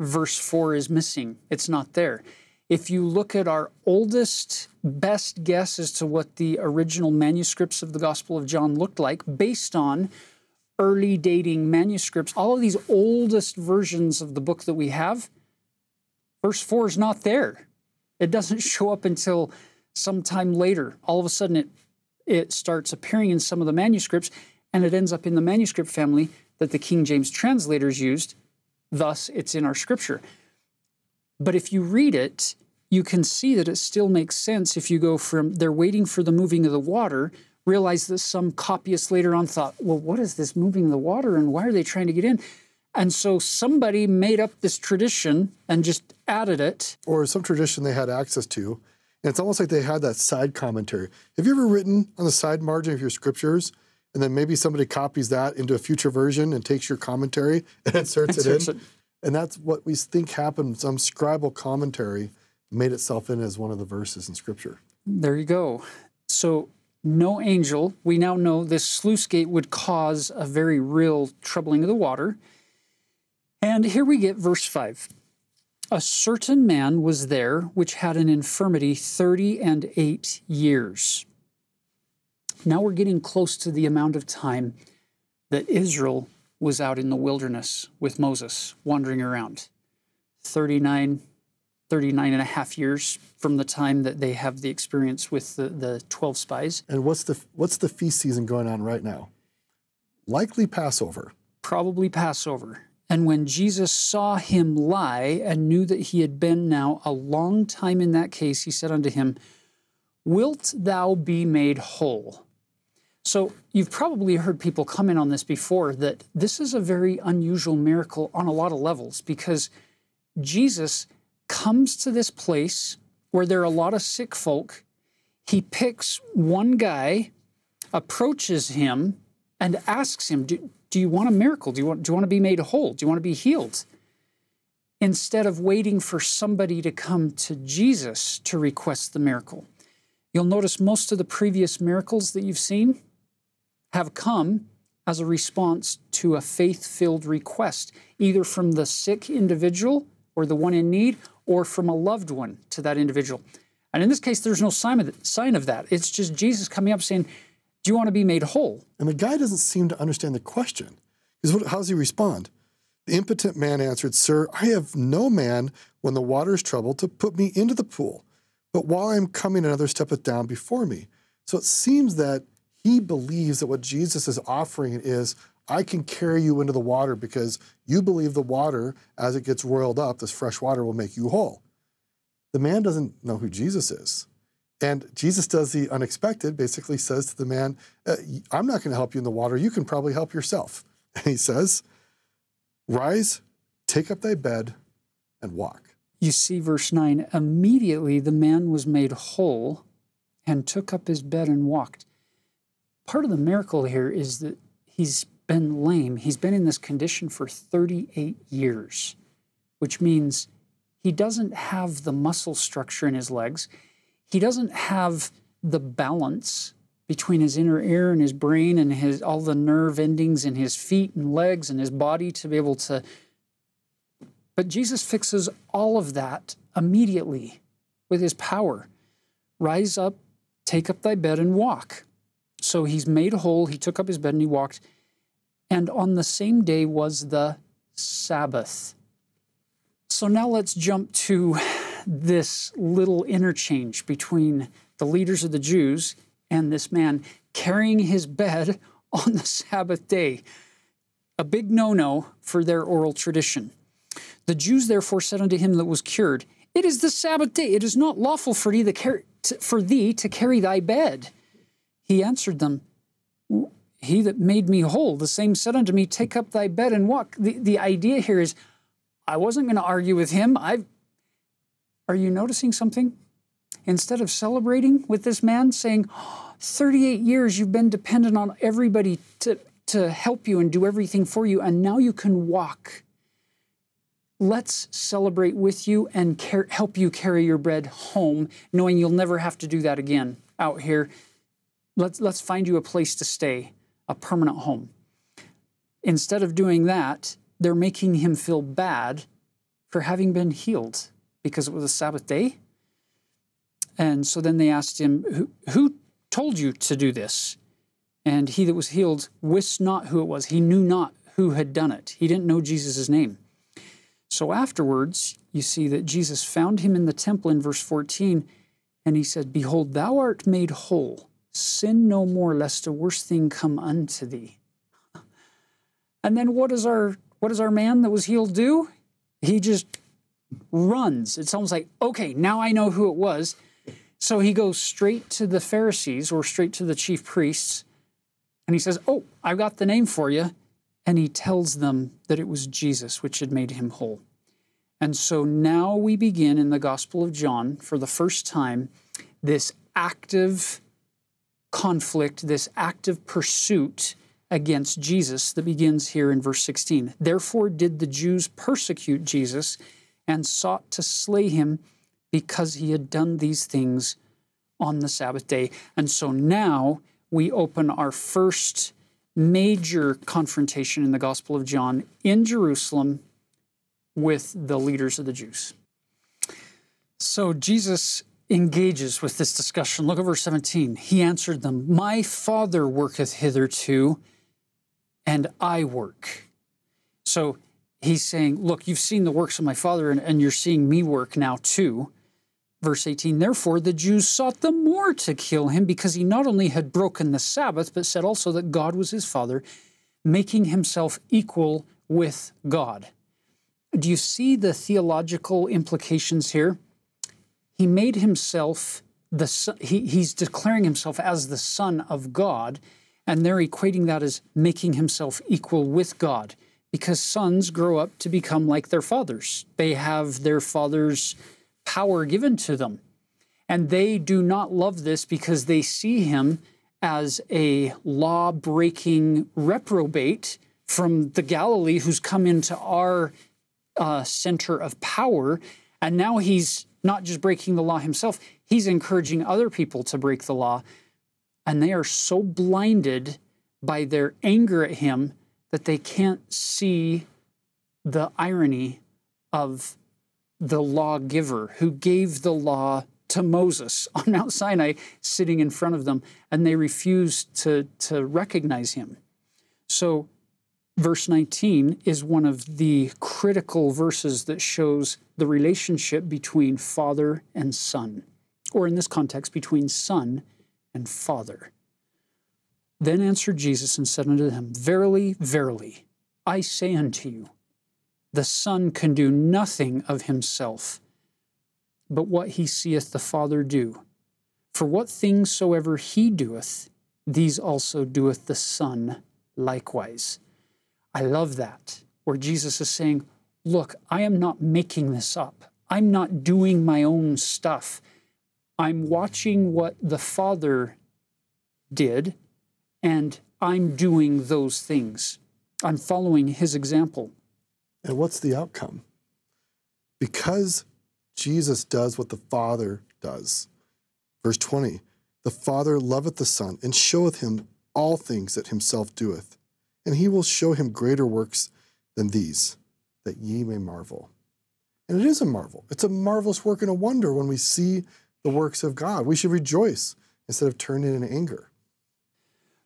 verse 4 is missing. It's not there. If you look at our oldest, best guess as to what the original manuscripts of the Gospel of John looked like, based on early dating manuscripts, all of these oldest versions of the book that we have, verse 4 is not there. It doesn't show up until sometime later. All of a sudden, it starts appearing in some of the manuscripts, and it ends up in the manuscript family that the King James translators used. Thus, it's in our Scripture. But if you read it, you can see that it still makes sense if you go from, they're waiting for the moving of the water, realize that some copyist later on thought, well, what is this moving of the water, and why are they trying to get in? And so somebody made up this tradition and just added it. Or some tradition they had access to. And it's almost like they had that side commentary. Have you ever written on the side margin of your scriptures, and then maybe somebody copies that into a future version and takes your commentary and inserts it in? And that's what we think happened. Some scribal commentary made itself in as one of the verses in Scripture. There you go. So no angel. We now know this sluice gate would cause a very real troubling of the water. And here we get verse 5. A certain man was there which had an infirmity 38 years. Now we're getting close to the amount of time that Israel was out in the wilderness with Moses, wandering around. 39 and a half years from the time that they have the experience with the 12 spies. And what's the feast season going on right now? Likely Passover. Probably Passover. And when Jesus saw him lie and knew that he had been now a long time in that case, he said unto him, "Wilt thou be made whole?" So you've probably heard people comment on this before, that this is a very unusual miracle on a lot of levels, because Jesus comes to this place where there are a lot of sick folk. He picks one guy, approaches him, and asks him, do you want a miracle? Do you want to be made whole? Do you want to be healed? Instead of waiting for somebody to come to Jesus to request the miracle. You'll notice most of the previous miracles that you've seen have come as a response to a faith-filled request, either from the sick individual or the one in need, or from a loved one to that individual. And in this case, there's no sign of that. It's just Jesus coming up saying, "Do you want to be made whole?" And the guy doesn't seem to understand the question. How does he respond? The impotent man answered, "Sir, I have no man when the water is troubled to put me into the pool. But while I am coming, another steppeth down before me." So it seems that he believes that what Jesus is offering is, I can carry you into the water because you believe the water, as it gets roiled up, this fresh water will make you whole. The man doesn't know who Jesus is. And Jesus does the unexpected, basically says to the man, I'm not going to help you in the water. You can probably help yourself. And he says, "Rise, take up thy bed, and walk." You see verse 9, immediately the man was made whole and took up his bed and walked. Part of the miracle here is that he's been lame. He's been in this condition for 38 years, which means he doesn't have the muscle structure in his legs. He doesn't have the balance between his inner ear and his brain and his all the nerve endings in his feet and legs and his body to be able to. But Jesus fixes all of that immediately with his power. Rise up, take up thy bed, and walk. So he's made whole. He took up his bed and he walked. And on the same day was the Sabbath. So now let's jump to this little interchange between the leaders of the Jews and this man carrying his bed on the Sabbath day, a big no-no for their oral tradition. The Jews therefore said unto him that was cured, "It is the Sabbath day. It is not lawful for thee to carry thy bed." He answered them, "He that made me whole, the same said unto me, take up thy bed and walk." The idea here is, I wasn't going to argue with him. Are you noticing something? Instead of celebrating with this man, saying, 38 years you've been dependent on everybody to help you and do everything for you, and now you can walk. Let's celebrate with you and help you carry your bread home, knowing you'll never have to do that again out here. Let's find you a place to stay, a permanent home. Instead of doing that, they're making him feel bad for having been healed because it was a Sabbath day. And so then they asked him, who told you to do this? And he that was healed wist not who it was. He knew not who had done it. He didn't know Jesus' name. So afterwards, you see that Jesus found him in the temple in verse 14, and he said, "Behold, thou art made whole. Sin no more, lest a worse thing come unto thee." And then what does our man that was healed do? He just runs. It's almost like, okay, now I know who it was. So he goes straight to the Pharisees or straight to the chief priests, and he says, "Oh, I've got the name for you." And he tells them that it was Jesus which had made him whole. And so now we begin in the Gospel of John, for the first time, this active conflict, this active pursuit against Jesus that begins here in verse 16. "Therefore did the Jews persecute Jesus and sought to slay him, because he had done these things on the Sabbath day." And so now we open our first major confrontation in the Gospel of John in Jerusalem with the leaders of the Jews. So Jesus engages with this discussion. Look at verse 17. "He answered them, My Father worketh hitherto, and I work." So he's saying, look, you've seen the works of my Father, and you're seeing me work now too. Verse 18, "Therefore the Jews sought the more to kill him, because he not only had broken the Sabbath, but said also that God was his Father, making himself equal with God." Do you see the theological implications here? He made himself the son. He's declaring himself as the Son of God, and they're equating that as making himself equal with God, because sons grow up to become like their fathers. They have their father's power given to them, and they do not love this because they see him as a law-breaking reprobate from the Galilee who's come into our center of power, and now he's not just breaking the law himself, he's encouraging other people to break the law, and they are so blinded by their anger at him that they can't see the irony of the lawgiver who gave the law to Moses on Mount Sinai sitting in front of them, and they refused to recognize him. So verse 19 is one of the critical verses that shows the relationship between father and son, or in this context, between son and father. "Then answered Jesus and said unto them, Verily, verily, I say unto you, the Son can do nothing of himself, but what he seeth the Father do. For what things soever he doeth, these also doeth the Son likewise." I love that, where Jesus is saying, look, I am not making this up. I'm not doing my own stuff. I'm watching what the Father did, and I'm doing those things. I'm following his example. And what's the outcome? Because Jesus does what the Father does. Verse 20, "The Father loveth the Son, and showeth him all things that himself doeth. And he will show him greater works than these, that ye may marvel." And it is a marvel. It's a marvelous work and a wonder when we see the works of God. We should rejoice instead of turn in anger.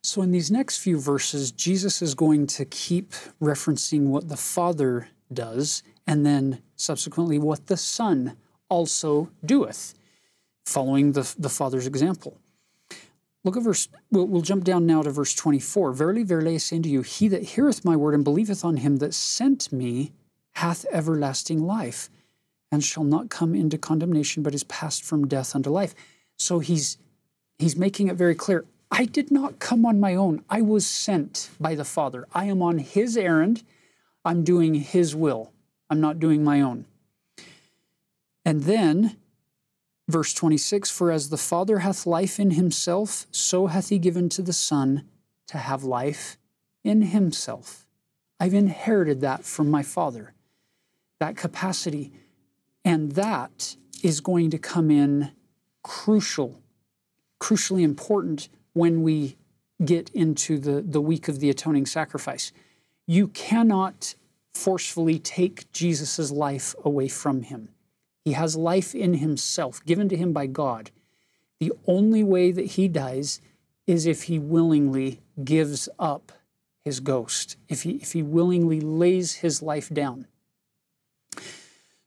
So in these next few verses, Jesus is going to keep referencing what the Father does, and then subsequently what the Son also doeth, following the Father's example. Look at verse, we'll jump down now to verse 24. "Verily, verily, I say unto you, he that heareth my word and believeth on him that sent me hath everlasting life, and shall not come into condemnation, but is passed from death unto life." So he's making it very clear, I did not come on my own. I was sent by the Father. I am on his errand. I'm doing his will. I'm not doing my own. And then, verse 26, "For as the Father hath life in himself, so hath he given to the Son to have life in himself." I've inherited that from my Father, that capacity. And that is going to come in crucially important when we get into the week of the atoning sacrifice. You cannot forcefully take Jesus' life away from him. He has life in himself, given to him by God. The only way that he dies is if he willingly gives up his ghost, if he willingly lays his life down.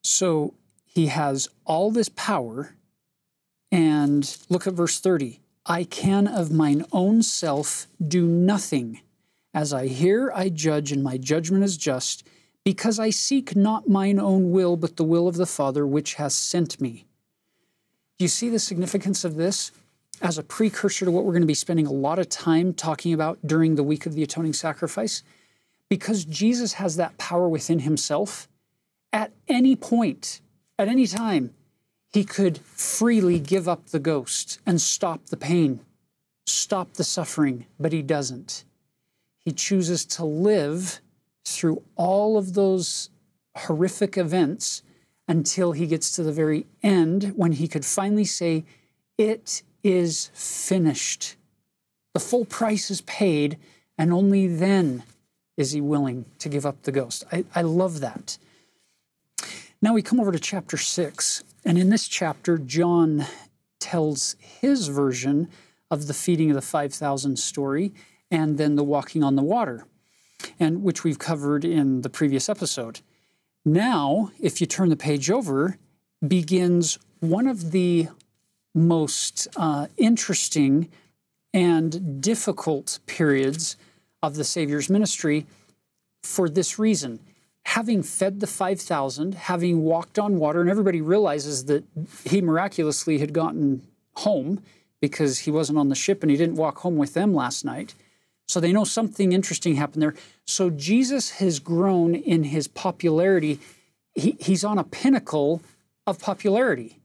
So he has all this power, and look at verse 30. I can of mine own self do nothing. As I hear, I judge, and my judgment is just, because I seek not mine own will, but the will of the Father which has sent me. Do you see the significance of this as a precursor to what we're going to be spending a lot of time talking about during the week of the atoning sacrifice? Because Jesus has that power within himself, at any point, at any time, he could freely give up the ghost and stop the pain, stop the suffering, but he doesn't. He chooses to live through all of those horrific events until he gets to the very end, when he could finally say, it is finished. The full price is paid, and only then is he willing to give up the ghost. I love that. Now we come over to chapter 6, and in this chapter, John tells his version of the feeding of the 5,000 story, and then the walking on the water, and which we've covered in the previous episode. Now, if you turn the page over, begins one of the most interesting and difficult periods of the Savior's ministry for this reason. Having fed the 5,000, having walked on water, and everybody realizes that he miraculously had gotten home because he wasn't on the ship and he didn't walk home with them last night. So they know something interesting happened there. So Jesus has grown in his popularity. He's on a pinnacle of popularity.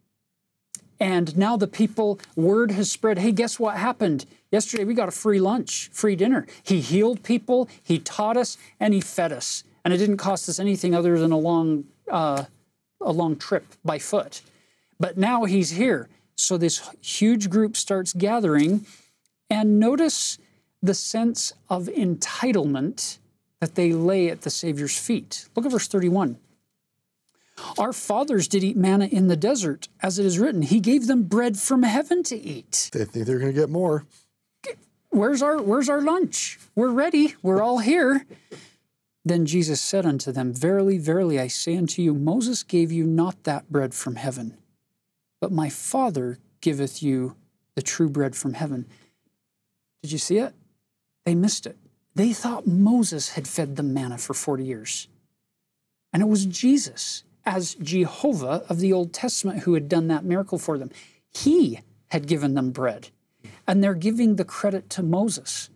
And now the people, word has spread, hey, guess what happened? Yesterday we got a free lunch, free dinner. He healed people, he taught us, and he fed us. And it didn't cost us anything other than a long trip by foot. But now he's here. So this huge group starts gathering, and notice the sense of entitlement that they lay at the Savior's feet. Look at verse 31. Our fathers did eat manna in the desert, as it is written. He gave them bread from heaven to eat. They think they're going to get more. Where's our lunch? We're ready. We're all here. Then Jesus said unto them, Verily, verily, I say unto you, Moses gave you not that bread from heaven, but my Father giveth you the true bread from heaven. Did you see it? They missed it. They thought Moses had fed them manna for 40 years. And it was Jesus, as Jehovah of the Old Testament, who had done that miracle for them. He had given them bread. And they're giving the credit to Moses.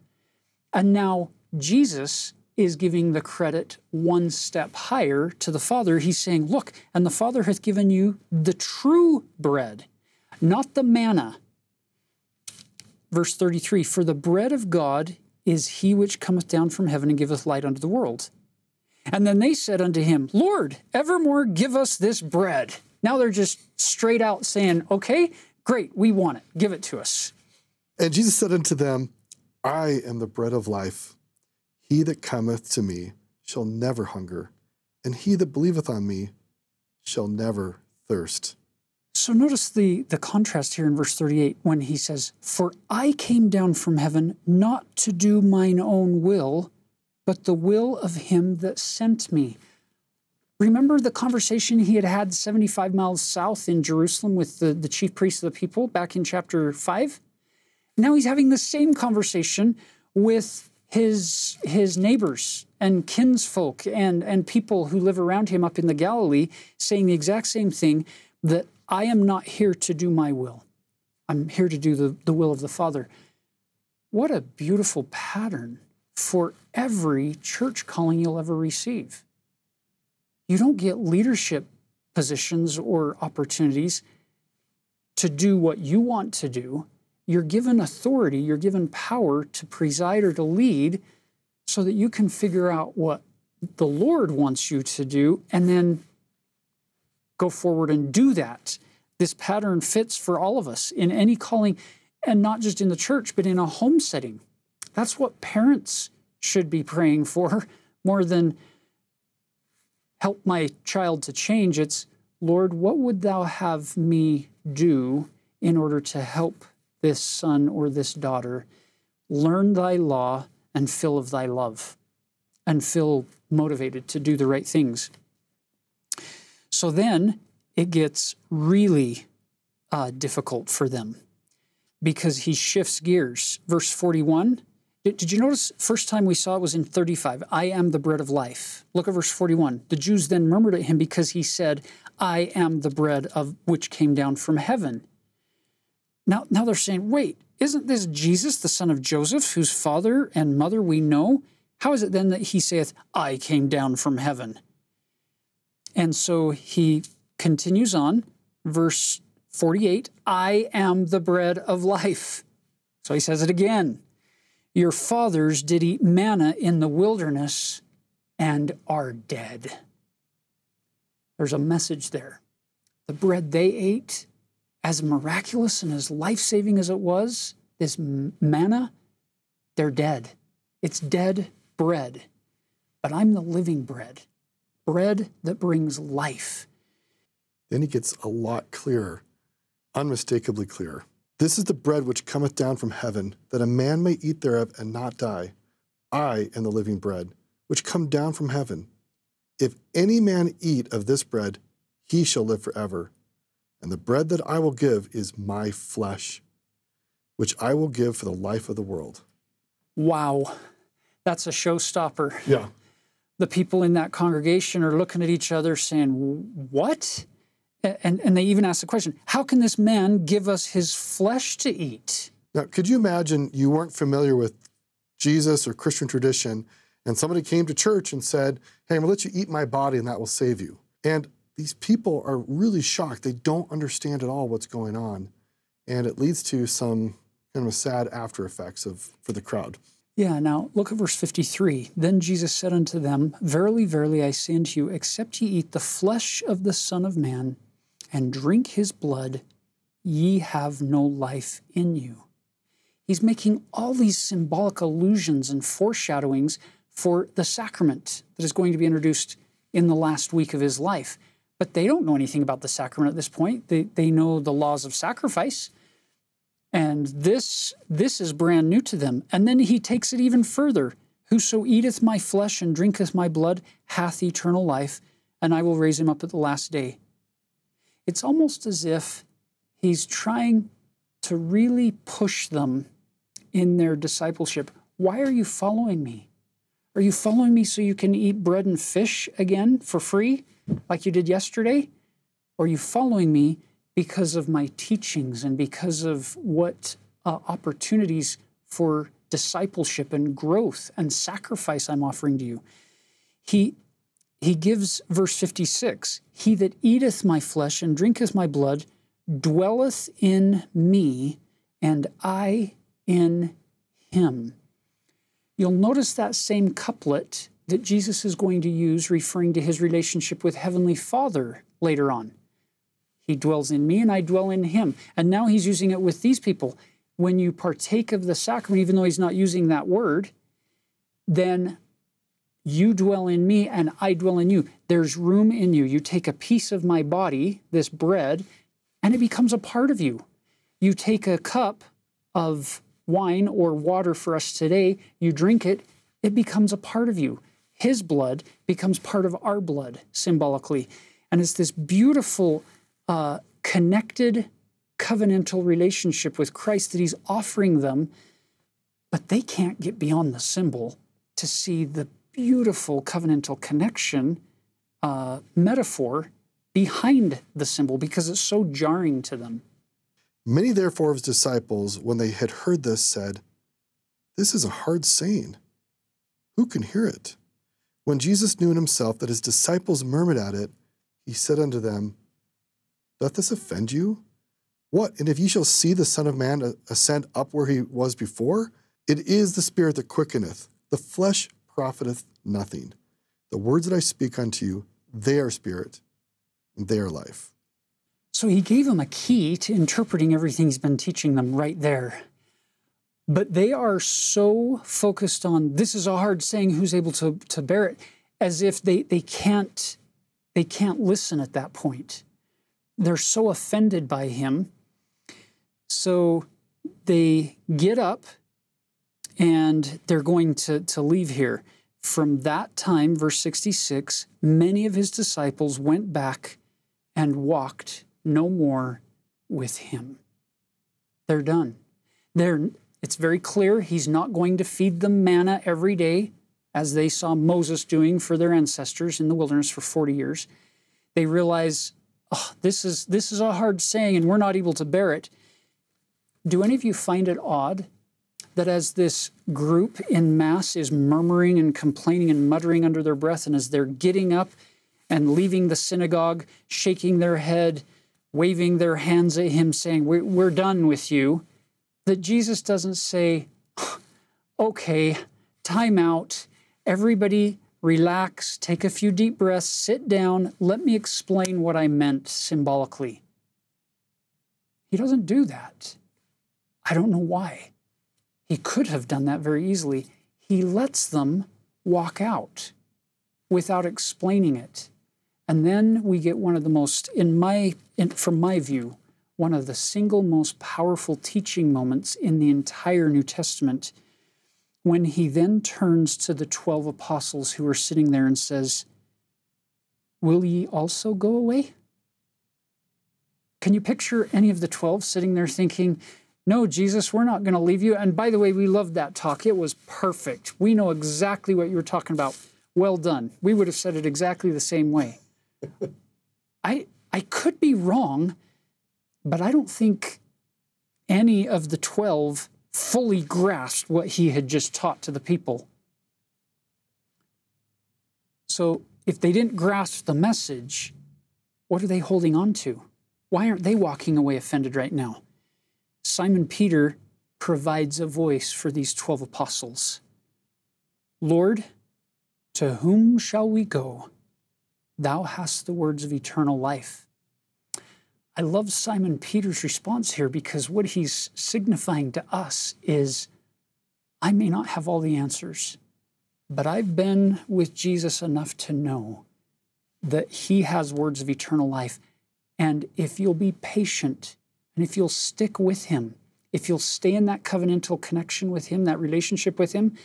And now Jesus is giving the credit one step higher to the Father. He's saying, look, and the Father hath given you the true bread, not the manna. Verse 33, for the bread of God is he which cometh down from heaven and giveth light unto the world. And then they said unto him, Lord, evermore give us this bread. Now they're just straight out saying, okay, great, we want it. Give it to us. And Jesus said unto them, I am the bread of life. He that cometh to me shall never hunger, and he that believeth on me shall never thirst. So notice the contrast here in verse 38 when he says, For I came down from heaven not to do mine own will, but the will of him that sent me. Remember the conversation he had 75 miles south in Jerusalem with the chief priests of the people back in chapter 5? Now he's having the same conversation with his neighbors and kinsfolk and people who live around him up in the Galilee, saying the exact same thing, that I am not here to do my will. I'm here to do the will of the Father. What a beautiful pattern for every church calling you'll ever receive. You don't get leadership positions or opportunities to do what you want to do. You're given authority, you're given power to preside or to lead so that you can figure out what the Lord wants you to do and then go forward and do that. This pattern fits for all of us in any calling, and not just in the church, but in a home setting. That's what parents should be praying for more than help my child to change. It's, Lord, what would thou have me do in order to help this son or this daughter learn thy law and feel of thy love and feel motivated to do the right things? So then it gets really difficult for them because he shifts gears. Verse 41, did you notice first time we saw it was in 35, I am the bread of life. Look at verse 41. The Jews then murmured at him because he said, I am the bread of which came down from heaven. Now they're saying, wait, isn't this Jesus, the son of Joseph, whose father and mother we know? How is it then that he saith, I came down from heaven? And so he continues on, verse 48, I am the bread of life. So he says it again. Your fathers did eat manna in the wilderness and are dead. There's a message there. The bread they ate, as miraculous and as life-saving as it was, this manna, they're dead. It's dead bread. But I'm the living bread. Bread that brings life. Then he gets a lot clearer, unmistakably clearer. This is the bread which cometh down from heaven, that a man may eat thereof and not die. I am the living bread, which come down from heaven. If any man eat of this bread, he shall live forever. And the bread that I will give is my flesh, which I will give for the life of the world. Wow, that's a showstopper. Yeah. The people in that congregation are looking at each other saying, what? And they even ask the question, how can this man give us his flesh to eat? Now, could you imagine you weren't familiar with Jesus or Christian tradition, and somebody came to church and said, hey, I'm going to let you eat my body and that will save you. And these people are really shocked. They don't understand at all what's going on. And it leads to some kind of sad after effects for the crowd. Yeah, now look at verse 53. Then Jesus said unto them, verily, verily, I say unto you, except ye eat the flesh of the Son of Man and drink his blood, ye have no life in you. He's making all these symbolic allusions and foreshadowings for the sacrament that is going to be introduced in the last week of his life. But they don't know anything about the sacrament at this point. They know the laws of sacrifice. And this is brand new to them. And then he takes it even further. Whoso eateth my flesh and drinketh my blood hath eternal life, and I will raise him up at the last day. It's almost as if he's trying to really push them in their discipleship. Why are you following me? Are you following me so you can eat bread and fish again for free, like you did yesterday? Or are you following me because of my teachings and because of what opportunities for discipleship and growth and sacrifice I'm offering to you? He gives verse 56, he that eateth my flesh and drinketh my blood dwelleth in me, and I in him. You'll notice that same couplet that Jesus is going to use referring to his relationship with Heavenly Father later on. He dwells in me and I dwell in him. And now he's using it with these people. When you partake of the sacrament, even though he's not using that word, then you dwell in me and I dwell in you. There's room in you. You take a piece of my body, this bread, and it becomes a part of you. You take a cup of wine or water for us today, you drink it, it becomes a part of you. His blood becomes part of our blood, symbolically. And it's this beautiful connected covenantal relationship with Christ that he's offering them, but they can't get beyond the symbol to see the beautiful covenantal connection metaphor behind the symbol because it's so jarring to them. Many therefore of his disciples, when they had heard this, said, this is a hard saying. Who can hear it? When Jesus knew in himself that his disciples murmured at it, he said unto them, doth this offend you? What? And if ye shall see the Son of Man ascend up where he was before, it is the Spirit that quickeneth. The flesh profiteth nothing. The words that I speak unto you, they are spirit, and they are life. So he gave them a key to interpreting everything he's been teaching them right there. But they are so focused on, this is a hard saying, who's able to bear it, as if they can't They can't listen at that point. They're so offended by him. So they get up and they're going to leave here. From that time, verse 66, many of his disciples went back and walked no more with him. They're done. It's very clear he's not going to feed them manna every day, as they saw Moses doing for their ancestors in the wilderness for 40 years. They realize, oh, this is a hard saying and we're not able to bear it. Do any of you find it odd that as this group in mass is murmuring and complaining and muttering under their breath, and as they're getting up and leaving the synagogue, shaking their head, waving their hands at him, saying, we're done with you, that Jesus doesn't say, okay, time out, everybody relax, take a few deep breaths, sit down, let me explain what I meant symbolically. He doesn't do that. I don't know why. He could have done that very easily. He lets them walk out without explaining it. And then we get one of the most, from my view, one of the single most powerful teaching moments in the entire New Testament, when he then turns to the 12 apostles who are sitting there and says, will ye also go away? Can you picture any of the 12 sitting there thinking, no, Jesus, we're not going to leave you. And by the way, we loved that talk. It was perfect. We know exactly what you were talking about. Well done. We would have said it exactly the same way. I could be wrong, but I don't think any of the 12 fully grasped what he had just taught to the people. So if they didn't grasp the message, what are they holding on to? Why aren't they walking away offended right now? Simon Peter provides a voice for these 12 apostles. Lord, to whom shall we go? Thou hast the words of eternal life. I love Simon Peter's response here, because what he's signifying to us is, I may not have all the answers, but I've been with Jesus enough to know that he has words of eternal life. And if you'll be patient, and if you'll stick with him, if you'll stay in that covenantal connection with him, that relationship with him,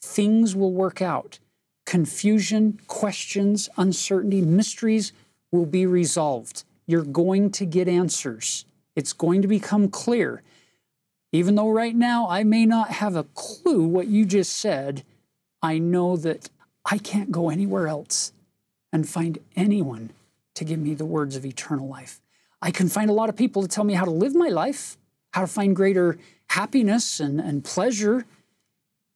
things will work out. Confusion, questions, uncertainty, mysteries will be resolved. You're going to get answers. It's going to become clear. Even though right now I may not have a clue what you just said, I know that I can't go anywhere else and find anyone to give me the words of eternal life. I can find a lot of people to tell me how to live my life, how to find greater happiness and pleasure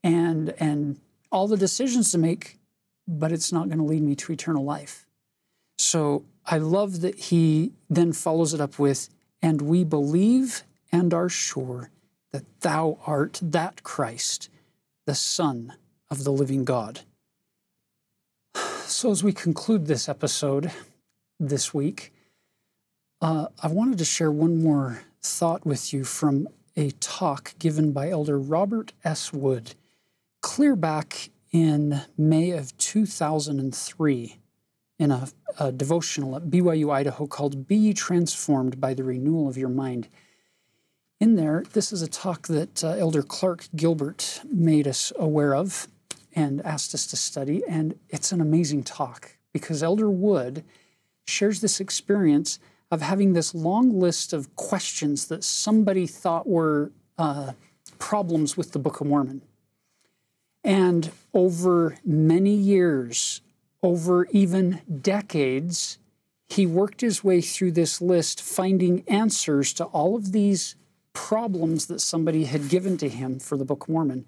and all the decisions to make, but it's not going to lead me to eternal life. So I love that he then follows it up with, and we believe and are sure that thou art that Christ, the Son of the living God. So as we conclude this episode this week, I wanted to share one more thought with you from a talk given by Elder Robert S. Wood, clear back in May of 2003. In a devotional at BYU-Idaho called Be Ye Transformed by the Renewal of Your Mind. In there, this is a talk that Elder Clark Gilbert made us aware of and asked us to study, and it's an amazing talk because Elder Wood shares this experience of having this long list of questions that somebody thought were problems with the Book of Mormon. And over many years, over even decades, he worked his way through this list, finding answers to all of these problems that somebody had given to him for the Book of Mormon.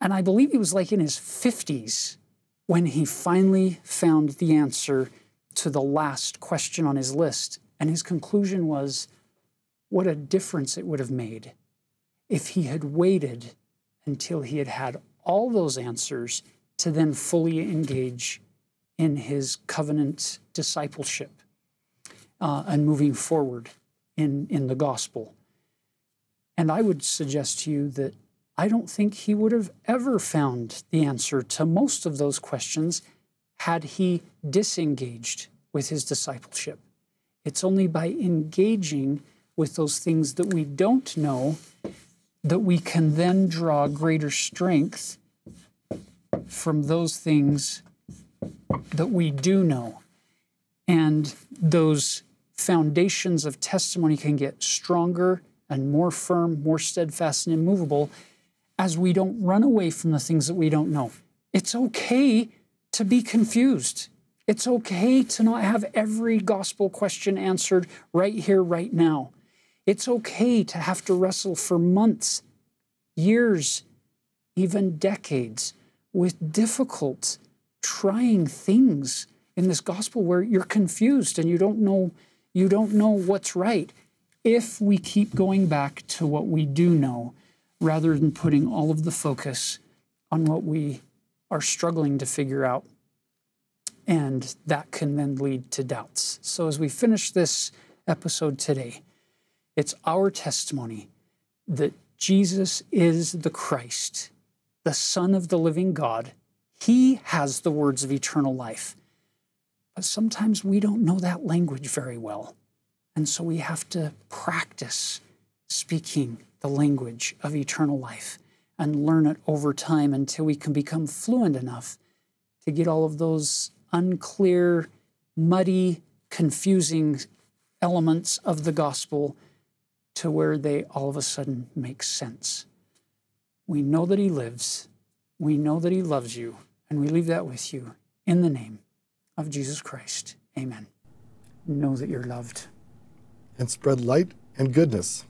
And I believe he was like in his 50s when he finally found the answer to the last question on his list. And his conclusion was, what a difference it would have made if he had waited until he had had all those answers to then fully engage in his covenant discipleship and moving forward in the gospel. And I would suggest to you that I don't think he would have ever found the answer to most of those questions had he disengaged with his discipleship. It's only by engaging with those things that we don't know that we can then draw greater strength from those things that we do know. And those foundations of testimony can get stronger and more firm, more steadfast and immovable as we don't run away from the things that we don't know. It's okay to be confused. It's okay to not have every gospel question answered right here, right now. It's okay to have to wrestle for months, years, even decades with difficult, trying things in this gospel where you're confused and you don't know what's right if we keep going back to what we do know rather than putting all of the focus on what we are struggling to figure out. And that can then lead to doubts. So as we finish this episode today, it's our testimony that Jesus is the Christ, the Son of the living God. He has the words of eternal life. But sometimes we don't know that language very well. And so we have to practice speaking the language of eternal life and learn it over time until we can become fluent enough to get all of those unclear, muddy, confusing elements of the gospel to where they all of a sudden make sense. We know that he lives, we know that he loves you, and we leave that with you in the name of Jesus Christ. Amen. Know that you're loved. And spread light and goodness.